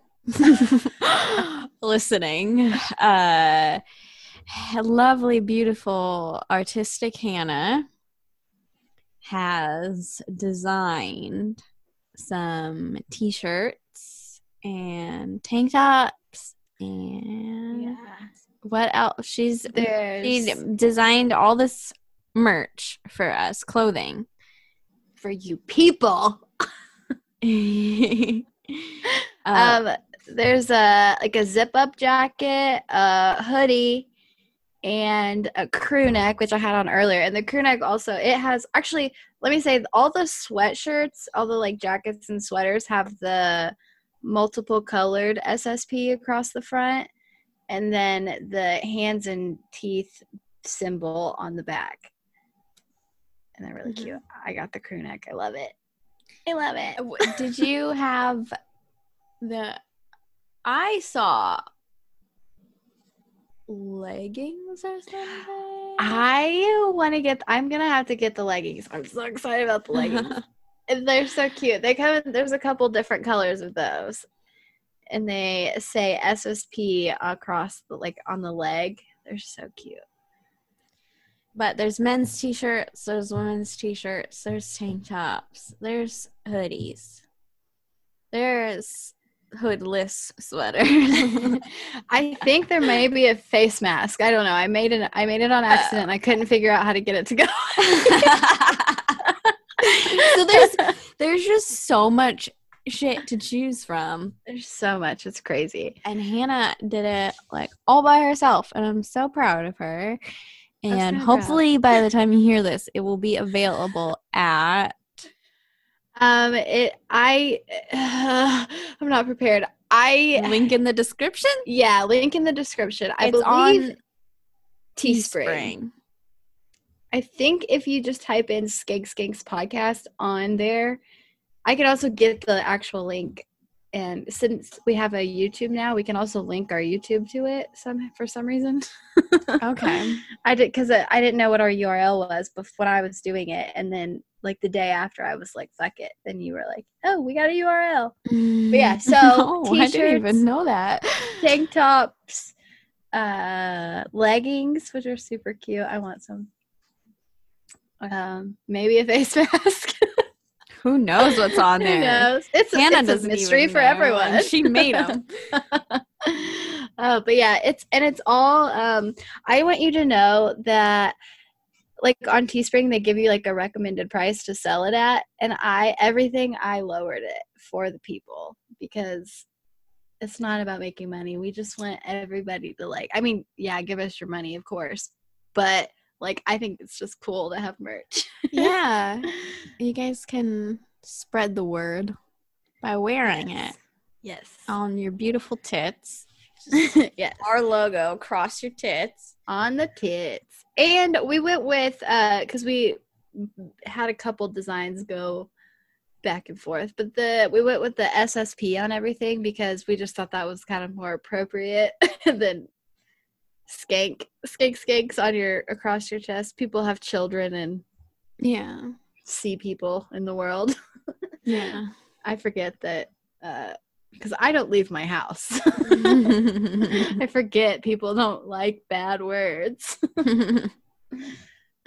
listening? Lovely, beautiful, artistic Hannah has designed some t-shirts and tank tops and what else? She designed all this merch for us, clothing for you people. There's a zip-up jacket, a hoodie, and a crew neck, which I had on earlier. And the crew neck also, it has, actually, let me say, all the sweatshirts, all the like jackets and sweaters have the multiple colored SSP across the front, and then the hands and teeth symbol on the back. And they're really cute. I got the crew neck. I love it. I love it. Did you have I saw leggings or something? I'm gonna have to get the leggings. I'm so excited about the leggings. They're so cute. They come in, there's a couple different colors of those, and they say SSP across the, like on the leg. They're so cute. But there's men's t-shirts, there's women's t-shirts, there's tank tops, there's hoodies, there's hoodless sweaters. I think there may be a face mask. I don't know. I made it on accident. And I couldn't figure out how to get it to go. So there's just so much shit to choose from. There's so much. It's crazy. And Hannah did it like all by herself, and I'm so proud of her. And hopefully by the time you hear this, it will be available at I'm not prepared. Link in the description? Yeah, link in the description. I believe on Teespring. I think if you just type in Skink Skanks Podcast on there, I could also get the actual link. And since we have a YouTube now, we can also link our YouTube to it for some reason. Okay. I did, because I didn't know what our URL was before I was doing it. And then like the day after I was like, fuck it. Then you were like, oh, we got a URL. But yeah, so t-shirts, I didn't even know that. Tank tops, leggings, which are super cute. I want some. Maybe a face mask. Who knows what's on there? Who knows? It's a mystery for everyone. She made them. But yeah, it's all. I want you to know that, like on Teespring, they give you like a recommended price to sell it at, and I lowered it for the people because it's not about making money. We just want everybody to like. I mean, yeah, give us your money, of course, but. Like, I think it's just cool to have merch. Yeah. You guys can spread the word by wearing it. Yes. On your beautiful tits. Yes. Our logo across your tits. On the tits. And we went with, because we had a couple designs go back and forth, but we went with the SSP on everything because we just thought that was kind of more appropriate than skanks on your across your chest. People have children and yeah, see people in the world. Yeah, I forget that because I don't leave my house. I forget people don't like bad words.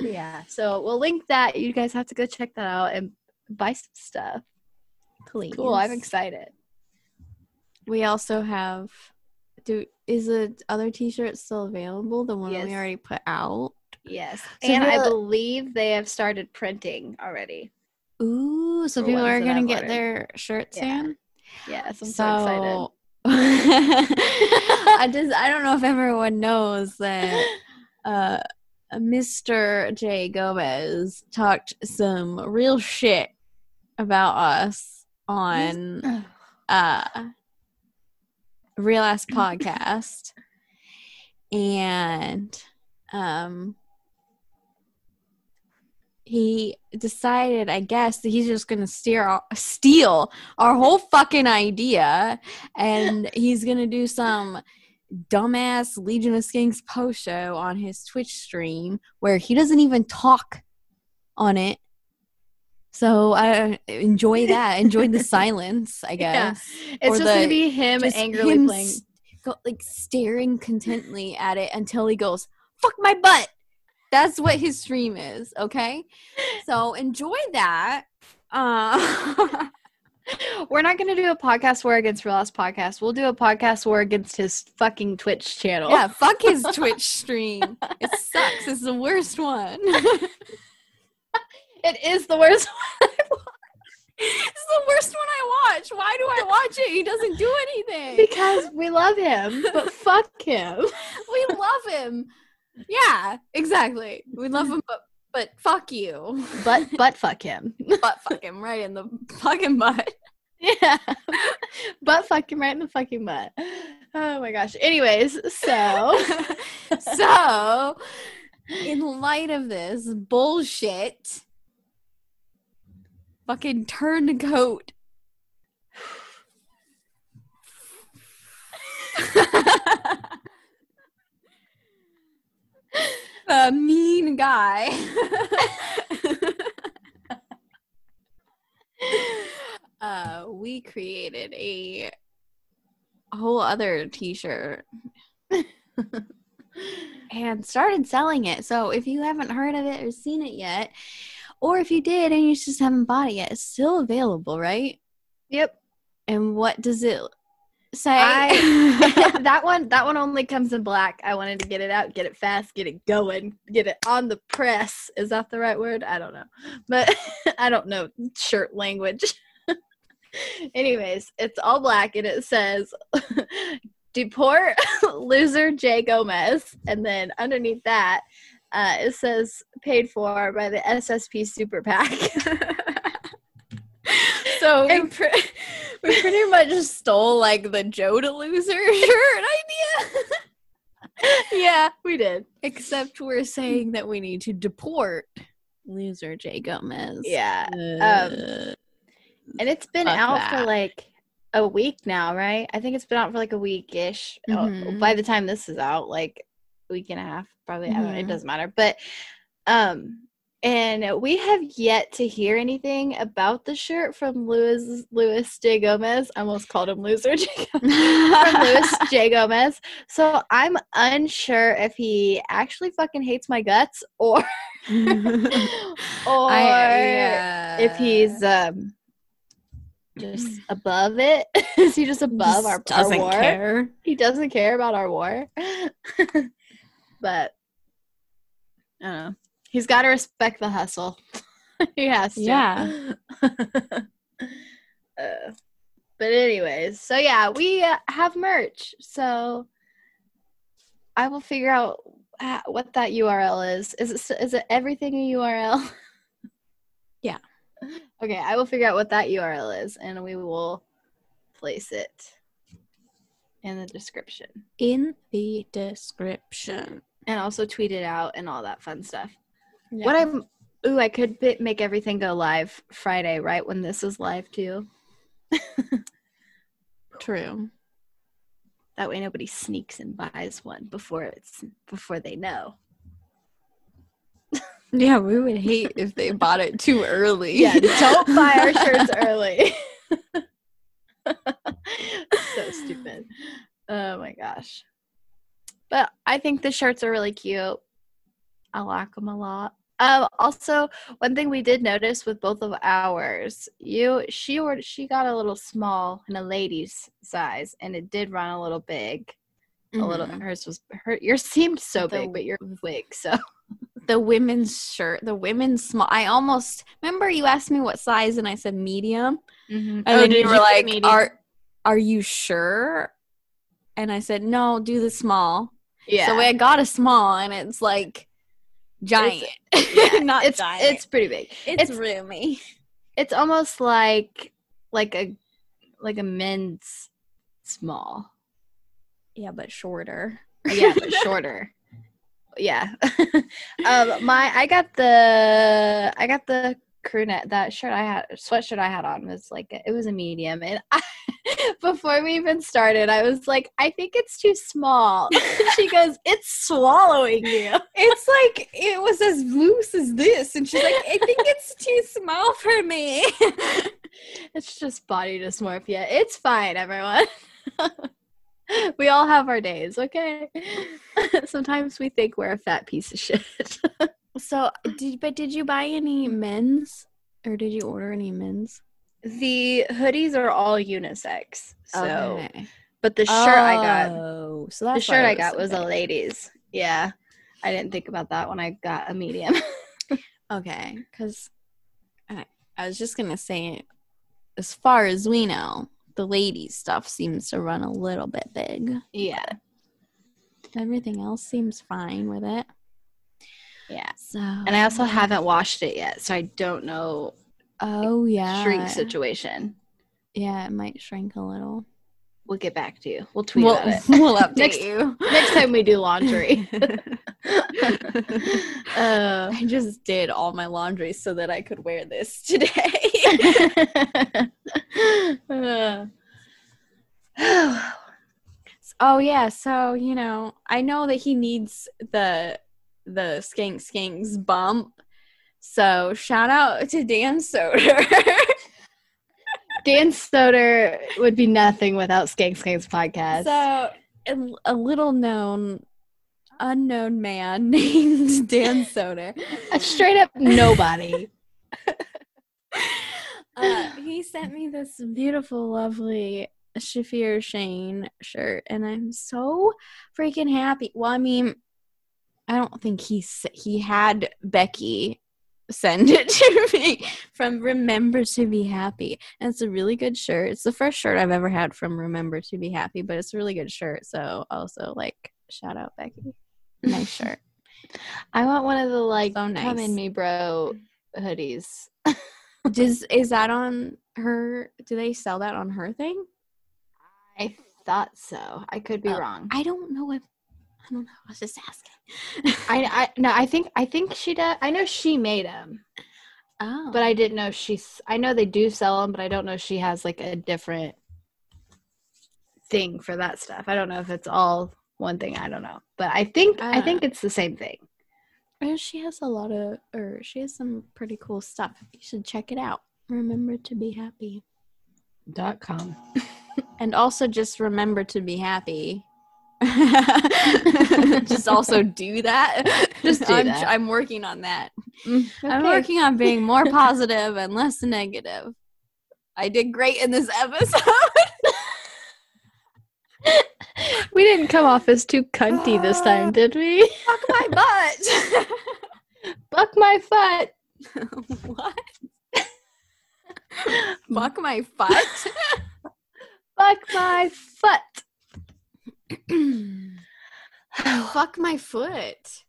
Yeah, so we'll link that. You guys have to go check that out and buy some stuff, please. Cool, I'm excited. We also have. Is the other t-shirt still available? The one we already put out? Yes. So and I believe they have started printing already. Ooh, so people are going to get their shirts in? Yes, I'm so excited. I don't know if everyone knows that Mr. J. Gomez talked some real shit about us on Real Ass Podcast, and he decided, I guess, that he's just gonna steal our whole fucking idea, and he's gonna do some dumbass Legion of Skanks post show on his Twitch stream where he doesn't even talk on it. So I enjoy that. Enjoy the silence, I guess. Yeah. It's just going to be him angrily playing. Staring contently at it until he goes, fuck my butt. That's what his stream is, okay? So enjoy that. We're not going to do a podcast war against Real Ass Podcast. We'll do a podcast war against his fucking Twitch channel. Yeah, fuck his Twitch stream. It sucks. It's the worst one. It is the worst one I watch. It's the worst one I watch. Why do I watch it? He doesn't do anything. Because we love him, but fuck him. We love him. Yeah, exactly. We love him, but fuck you. But fuck him. But fuck him right in the fucking butt. Yeah. But fuck him right in the fucking butt. Oh my gosh. Anyways, so in light of this bullshit, fucking turncoat. The mean guy. We created a whole other t-shirt. and started selling it. So if you haven't heard of it or seen it yet, or if you did and you just haven't bought it yet, it's still available, right? Yep. And what does it say? That one only comes in black. I wanted to get it out, get it fast, get it going, get it on the press. Is that the right word? I don't know. But I don't know shirt language. Anyways, it's all black and it says deport loser J. Gomez, and then underneath that it says paid for by the SSP Super PAC. So we pretty much just stole like the Joe to loser shirt idea. Yeah, we did. Except we're saying that we need to deport loser J. Gomez. Yeah. And it's been out for like a week now, right? I think it's been out for like a week-ish. Mm-hmm. By the time this is out, like a week and a half, probably. Mm-hmm. I don't know. It doesn't matter. But, and we have yet to hear anything about the shirt from Lewis J. Gomez. I almost called him Loser J. Gomez. From Lewis J. Gomez. So I'm unsure if he actually fucking hates my guts or if he's just above it. Is he just above our war? Care. He doesn't care about our war. But I don't know. He's got to respect the hustle. He has to. Yeah. But anyways, so yeah, we have merch. So I will figure out what that URL is. Is it everything a URL? Yeah. Okay, I will figure out what that URL is, and we will place it in the description. In the description. And also tweet it out and all that fun stuff. Yeah. I could make everything go live Friday, right when this is live too. True. That way nobody sneaks and buys one before they know. Yeah, we would hate if they bought it too early. Yeah, don't buy our shirts early. So stupid. Oh my gosh. But I think the shirts are really cute. I like them a lot. Also, one thing we did notice with both of ours, she got a little small in a lady's size, and it did run a little big. Mm-hmm. A little. Hers was yours seemed so big, but you're wig, so. The women's shirt, the women's small. I almost remember you asked me what size, and I said medium. Mm-hmm. And then you were like, "Are you sure?" And I said, "No, do the small." Yeah. So I got a small, and it's like giant. It's, yeah, it's giant. It's pretty big. It's roomy. It's almost like a men's small. Yeah, but shorter. Yeah, but shorter. Yeah. I got the crew neck, that shirt sweatshirt I had on was it was a medium, and before we even started I was like, I think it's too small. She goes, it's swallowing you. It's like it was as loose as this, and she's like, I think it's too small for me. It's just body dysmorphia. It's fine, everyone. We all have our days, okay? Sometimes we think we're a fat piece of shit. So, did you buy any men's, or did you order any men's? The hoodies are all unisex. So, okay. But the shirt I got was a ladies. Yeah, I didn't think about that when I got a medium. Okay, because I was just gonna say, as far as we know, the ladies' stuff seems to run a little bit big. Yeah. Everything else seems fine with it. Yeah. So. And I also haven't washed it yet, so I don't know. Oh, yeah. Shrink situation. Yeah, it might shrink a little. We'll get back to you. We'll tweet about it. We'll update you. Next time we do laundry. I just did all my laundry so that I could wear this today. Oh yeah, so you know, I know that he needs the Skanks bump. So shout out to Dan Soder. Dan Soder would be nothing without Skink Skanks Podcast. So a little known unknown man named Dan Soder. A straight up nobody. He sent me this beautiful, lovely Shaffir Shane shirt, and I'm so freaking happy. Well, I mean, I don't think he had Becky send it to me from Remember To Be Happy, and it's a really good shirt. It's the first shirt I've ever had from Remember To Be Happy, but it's a really good shirt. So also, like, shout out Becky. Nice shirt. I want one of the, like, so nice. Come in me bro hoodies. Is that on her? Do they sell that on her thing? I thought so. I could be wrong. I don't know. I was just asking. I think she does. I know she made them. Oh. But I didn't know I know they do sell them, but I don't know if she has, like, a different thing for that stuff. I don't know if it's all one thing. I don't know. But I think it's the same thing. She has she has some pretty cool stuff. You should check it out. RememberToBeHappy.com. And also just remember to be happy. Just also do that. Just do that. I'm working on that. Okay. I'm working on being more positive and less negative. I did great in this episode. We didn't come off as too cunty this time, did we? Fuck my butt. Fuck my foot. What? Fuck my foot? Fuck my foot. Fuck my foot.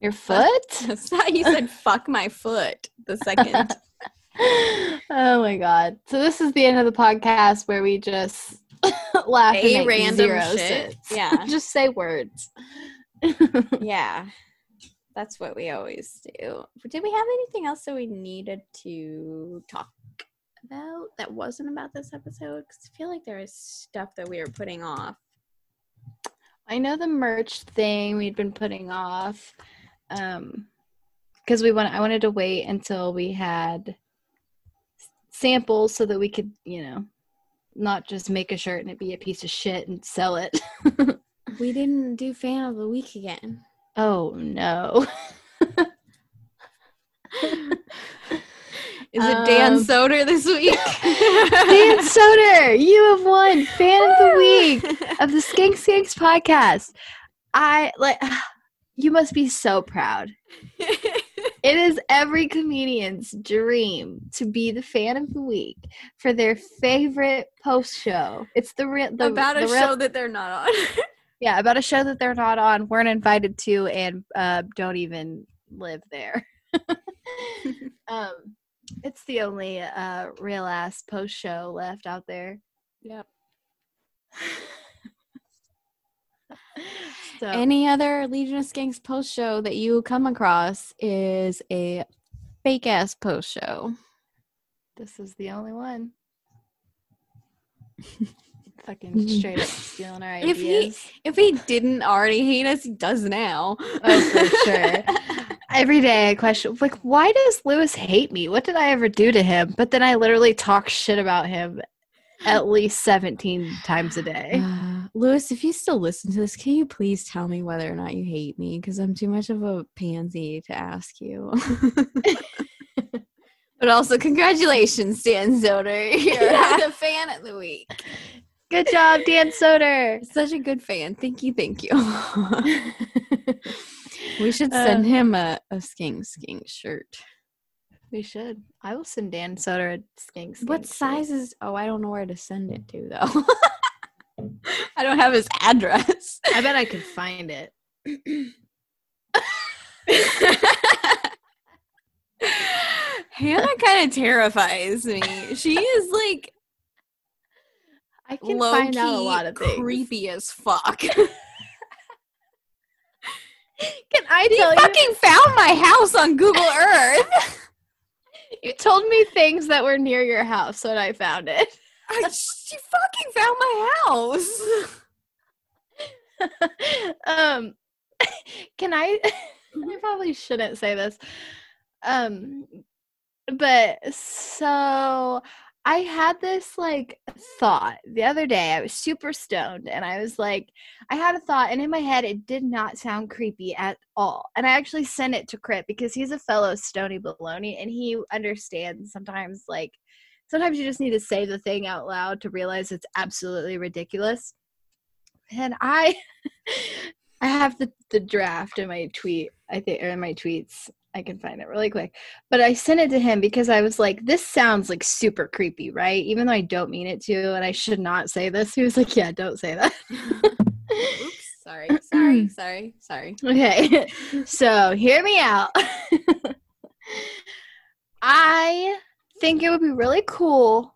Your foot? That's how you said fuck my foot the second. Oh my God. So this is the end of the podcast where we just... laugh a random shit. Yeah. Just say words. Yeah. That's what we always do. Did we have anything else that we needed to talk about that wasn't about this episode? Because I feel like there is stuff that we are putting off. I know the merch thing we'd been putting off. Because I wanted to wait until we had samples so that we could, not just make a shirt and it be a piece of shit and sell it. We didn't do fan of the week again. Oh no. Is it Dan Soder this week? Dan Soder, you have won fan of the week of the Skink Skanks podcast. You must be so proud. It is every comedian's dream to be the fan of the week for their favorite post show. It's show that they're not on. Yeah, about a show that they're not on, weren't invited to, and don't even live there. It's the only real ass post show left out there. Yep. So. Any other Legion of Skanks post show that you come across is a fake ass post show. This is the only one. Fucking straight up stealing our ideas. If he didn't already hate us, he does now. Oh, for sure. Every day I question, like, why does Lewis hate me? What did I ever do to him? But then I literally talk shit about him at least 17 times a day. Lewis, if you still listen to this, can you please tell me whether or not you hate me? Because I'm too much of a pansy to ask you. But also, congratulations, Dan Soder. You're the fan of the week. Good job, Dan Soder. Such a good fan. Thank you, thank you. We should send him a skink shirt. We should. I will send Dan Soder a skink What sizes? Oh, I don't know where to send it to, though. I don't have his address. I bet I could find it. Hannah kind of terrifies me. She is, like, I can find out a lot of things. Creepy as fuck. Can I tell you? Fucking found my house on Google Earth. You told me things that were near your house when I found it. She fucking found my house. Can I? I probably shouldn't say this. But so I had this like thought the other day. I was super stoned and I was like, I had a thought and in my head it did not sound creepy at all. And I actually sent it to Crit because he's a fellow Stony Baloney and he understands sometimes like, sometimes you just need to say the thing out loud to realize it's absolutely ridiculous. And I have the draft in my tweet, I think, or in my tweets. I can find it really quick. But I sent it to him because I was like, this sounds like super creepy, right? Even though I don't mean it to and I should not say this. He was like, yeah, don't say that. Oops, sorry. Okay, so hear me out. I think it would be really cool.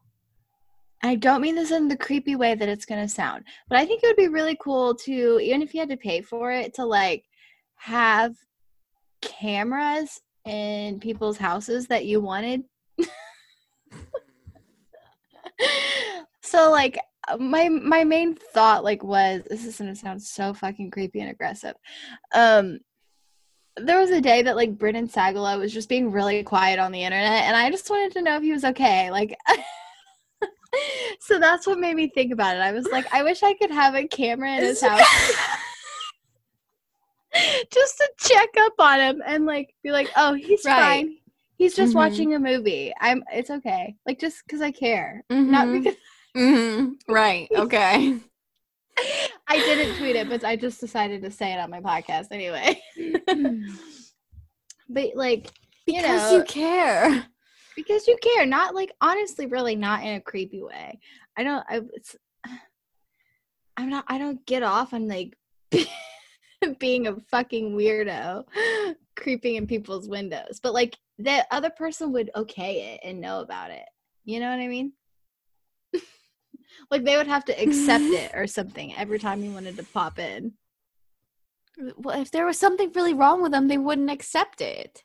I don't mean this in the creepy way that it's going to sound, but I think it would be really cool to, even if you had to pay for it, to like have cameras in people's houses that you wanted. So like my main thought like was, this is going to sound so fucking creepy and aggressive. There was a day that like Brendan Sagala was just being really quiet on the internet and I just wanted to know if he was okay. Like so that's what made me think about it. I was like, I wish I could have a camera in his house just to check up on him and like be like, oh, he's fine. He's just watching a movie. It's okay. Like just because I care, not because. Right. Okay. I didn't tweet it, but I just decided to say it on my podcast anyway. But like, because you care. Because you care, not like honestly, really, not in a creepy way. I don't get off on like being a fucking weirdo, creeping in people's windows. But like the other person would okay it and know about it. You know what I mean? Like they would have to accept it or something every time you wanted to pop in. Well, if there was something really wrong with them, they wouldn't accept it.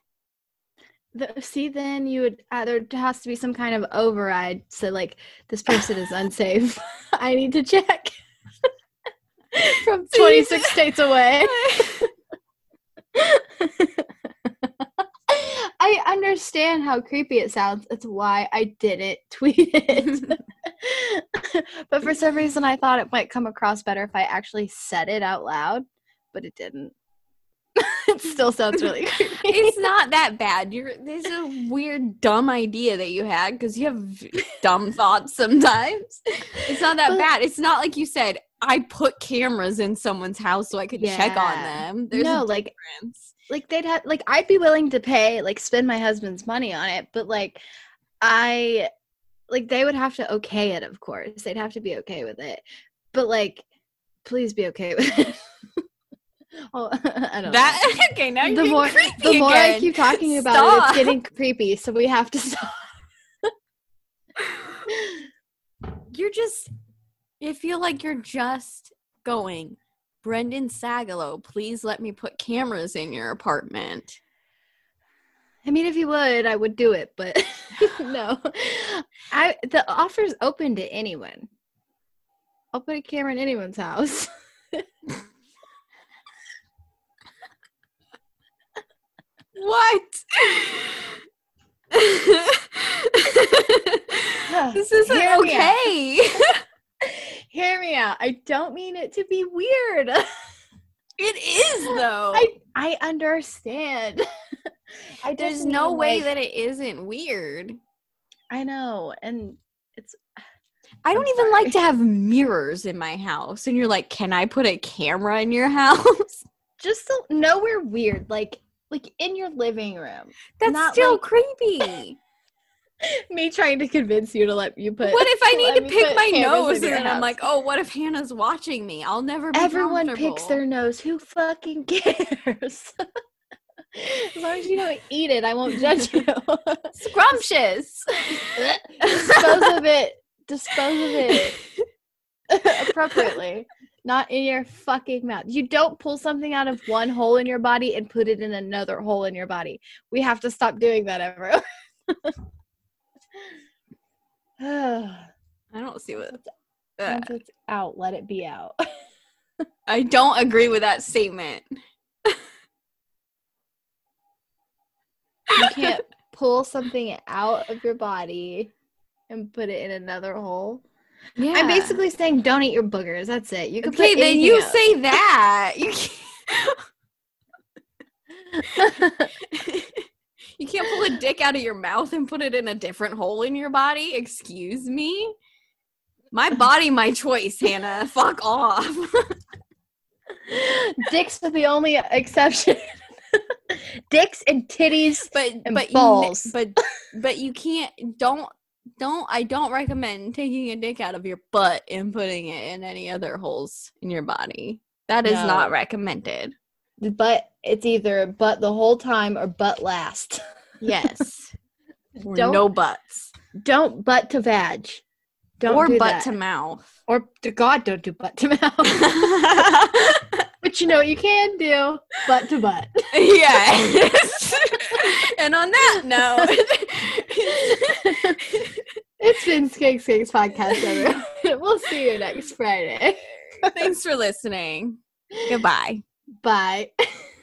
Then you would there has to be some kind of override. So like this person is unsafe. I need to check. From 26 states away. I understand how creepy it sounds. It's why I didn't tweet it. But for some reason, I thought it might come across better if I actually said it out loud, but it didn't. It still sounds really creepy. It's not that bad. There's a weird, dumb idea that you had because you have dumb thoughts sometimes. It's not that bad. It's not like you said, I put cameras in someone's house so I could check on them. There's no like difference. Like they'd have like I'd be willing to pay like spend my husband's money on it, but like I like they would have to okay it. Of course, they'd have to be okay with it. But like, please be okay with it. Oh, I don't know. Okay, now you're getting creepy again. The more I keep talking about it, it's getting creepy. So we have to stop. You're just. You feel like you're just going, Brendan Sagalow, please let me put cameras in your apartment. I mean, if you would, I would do it, but no. The offer's open to anyone. I'll put a camera in anyone's house. What? This isn't okay. Hear me out. I don't mean it to be weird. It is though. I understand. There's no way that it isn't weird. I know. And it's I don't even like to have mirrors in my house. And you're like, can I put a camera in your house? Just so nowhere weird. Like in your living room. That's not still like, creepy. Me trying to convince you to let you put. What if I need to pick my nose and then I'm like, oh, what if Hannah's watching me? I'll never be comfortable. Everyone picks their nose. Who fucking cares? As long as you don't eat it, I won't judge you. Scrumptious. Dispose of it. Appropriately. Not in your fucking mouth. You don't pull something out of one hole in your body and put it in another hole in your body. We have to stop doing that, everyone. I don't see what once it's out, let it be out. I don't agree with that statement. You can't pull something out of your body and put it in another hole. Yeah. I'm basically saying don't eat your boogers. That's it. You can okay, then you else. Say that. You can't. You can't pull a dick out of your mouth and put it in a different hole in your body. Excuse me? My body, my choice, Hannah. Fuck off. Dicks are the only exception. Dicks and titties but balls. But you can't – I don't recommend taking a dick out of your butt and putting it in any other holes in your body. That is not recommended. But it's either butt the whole time or butt last. Yes. Or no butts. Don't butt to vag. Don't or do butt that. To mouth. Or to God, don't do butt to mouth. But you know what you can do? Butt to butt. Yeah. And on that note, it's been Skink Skanks Podcast, everyone. We'll see you next Friday. Thanks for listening. Goodbye. Bye.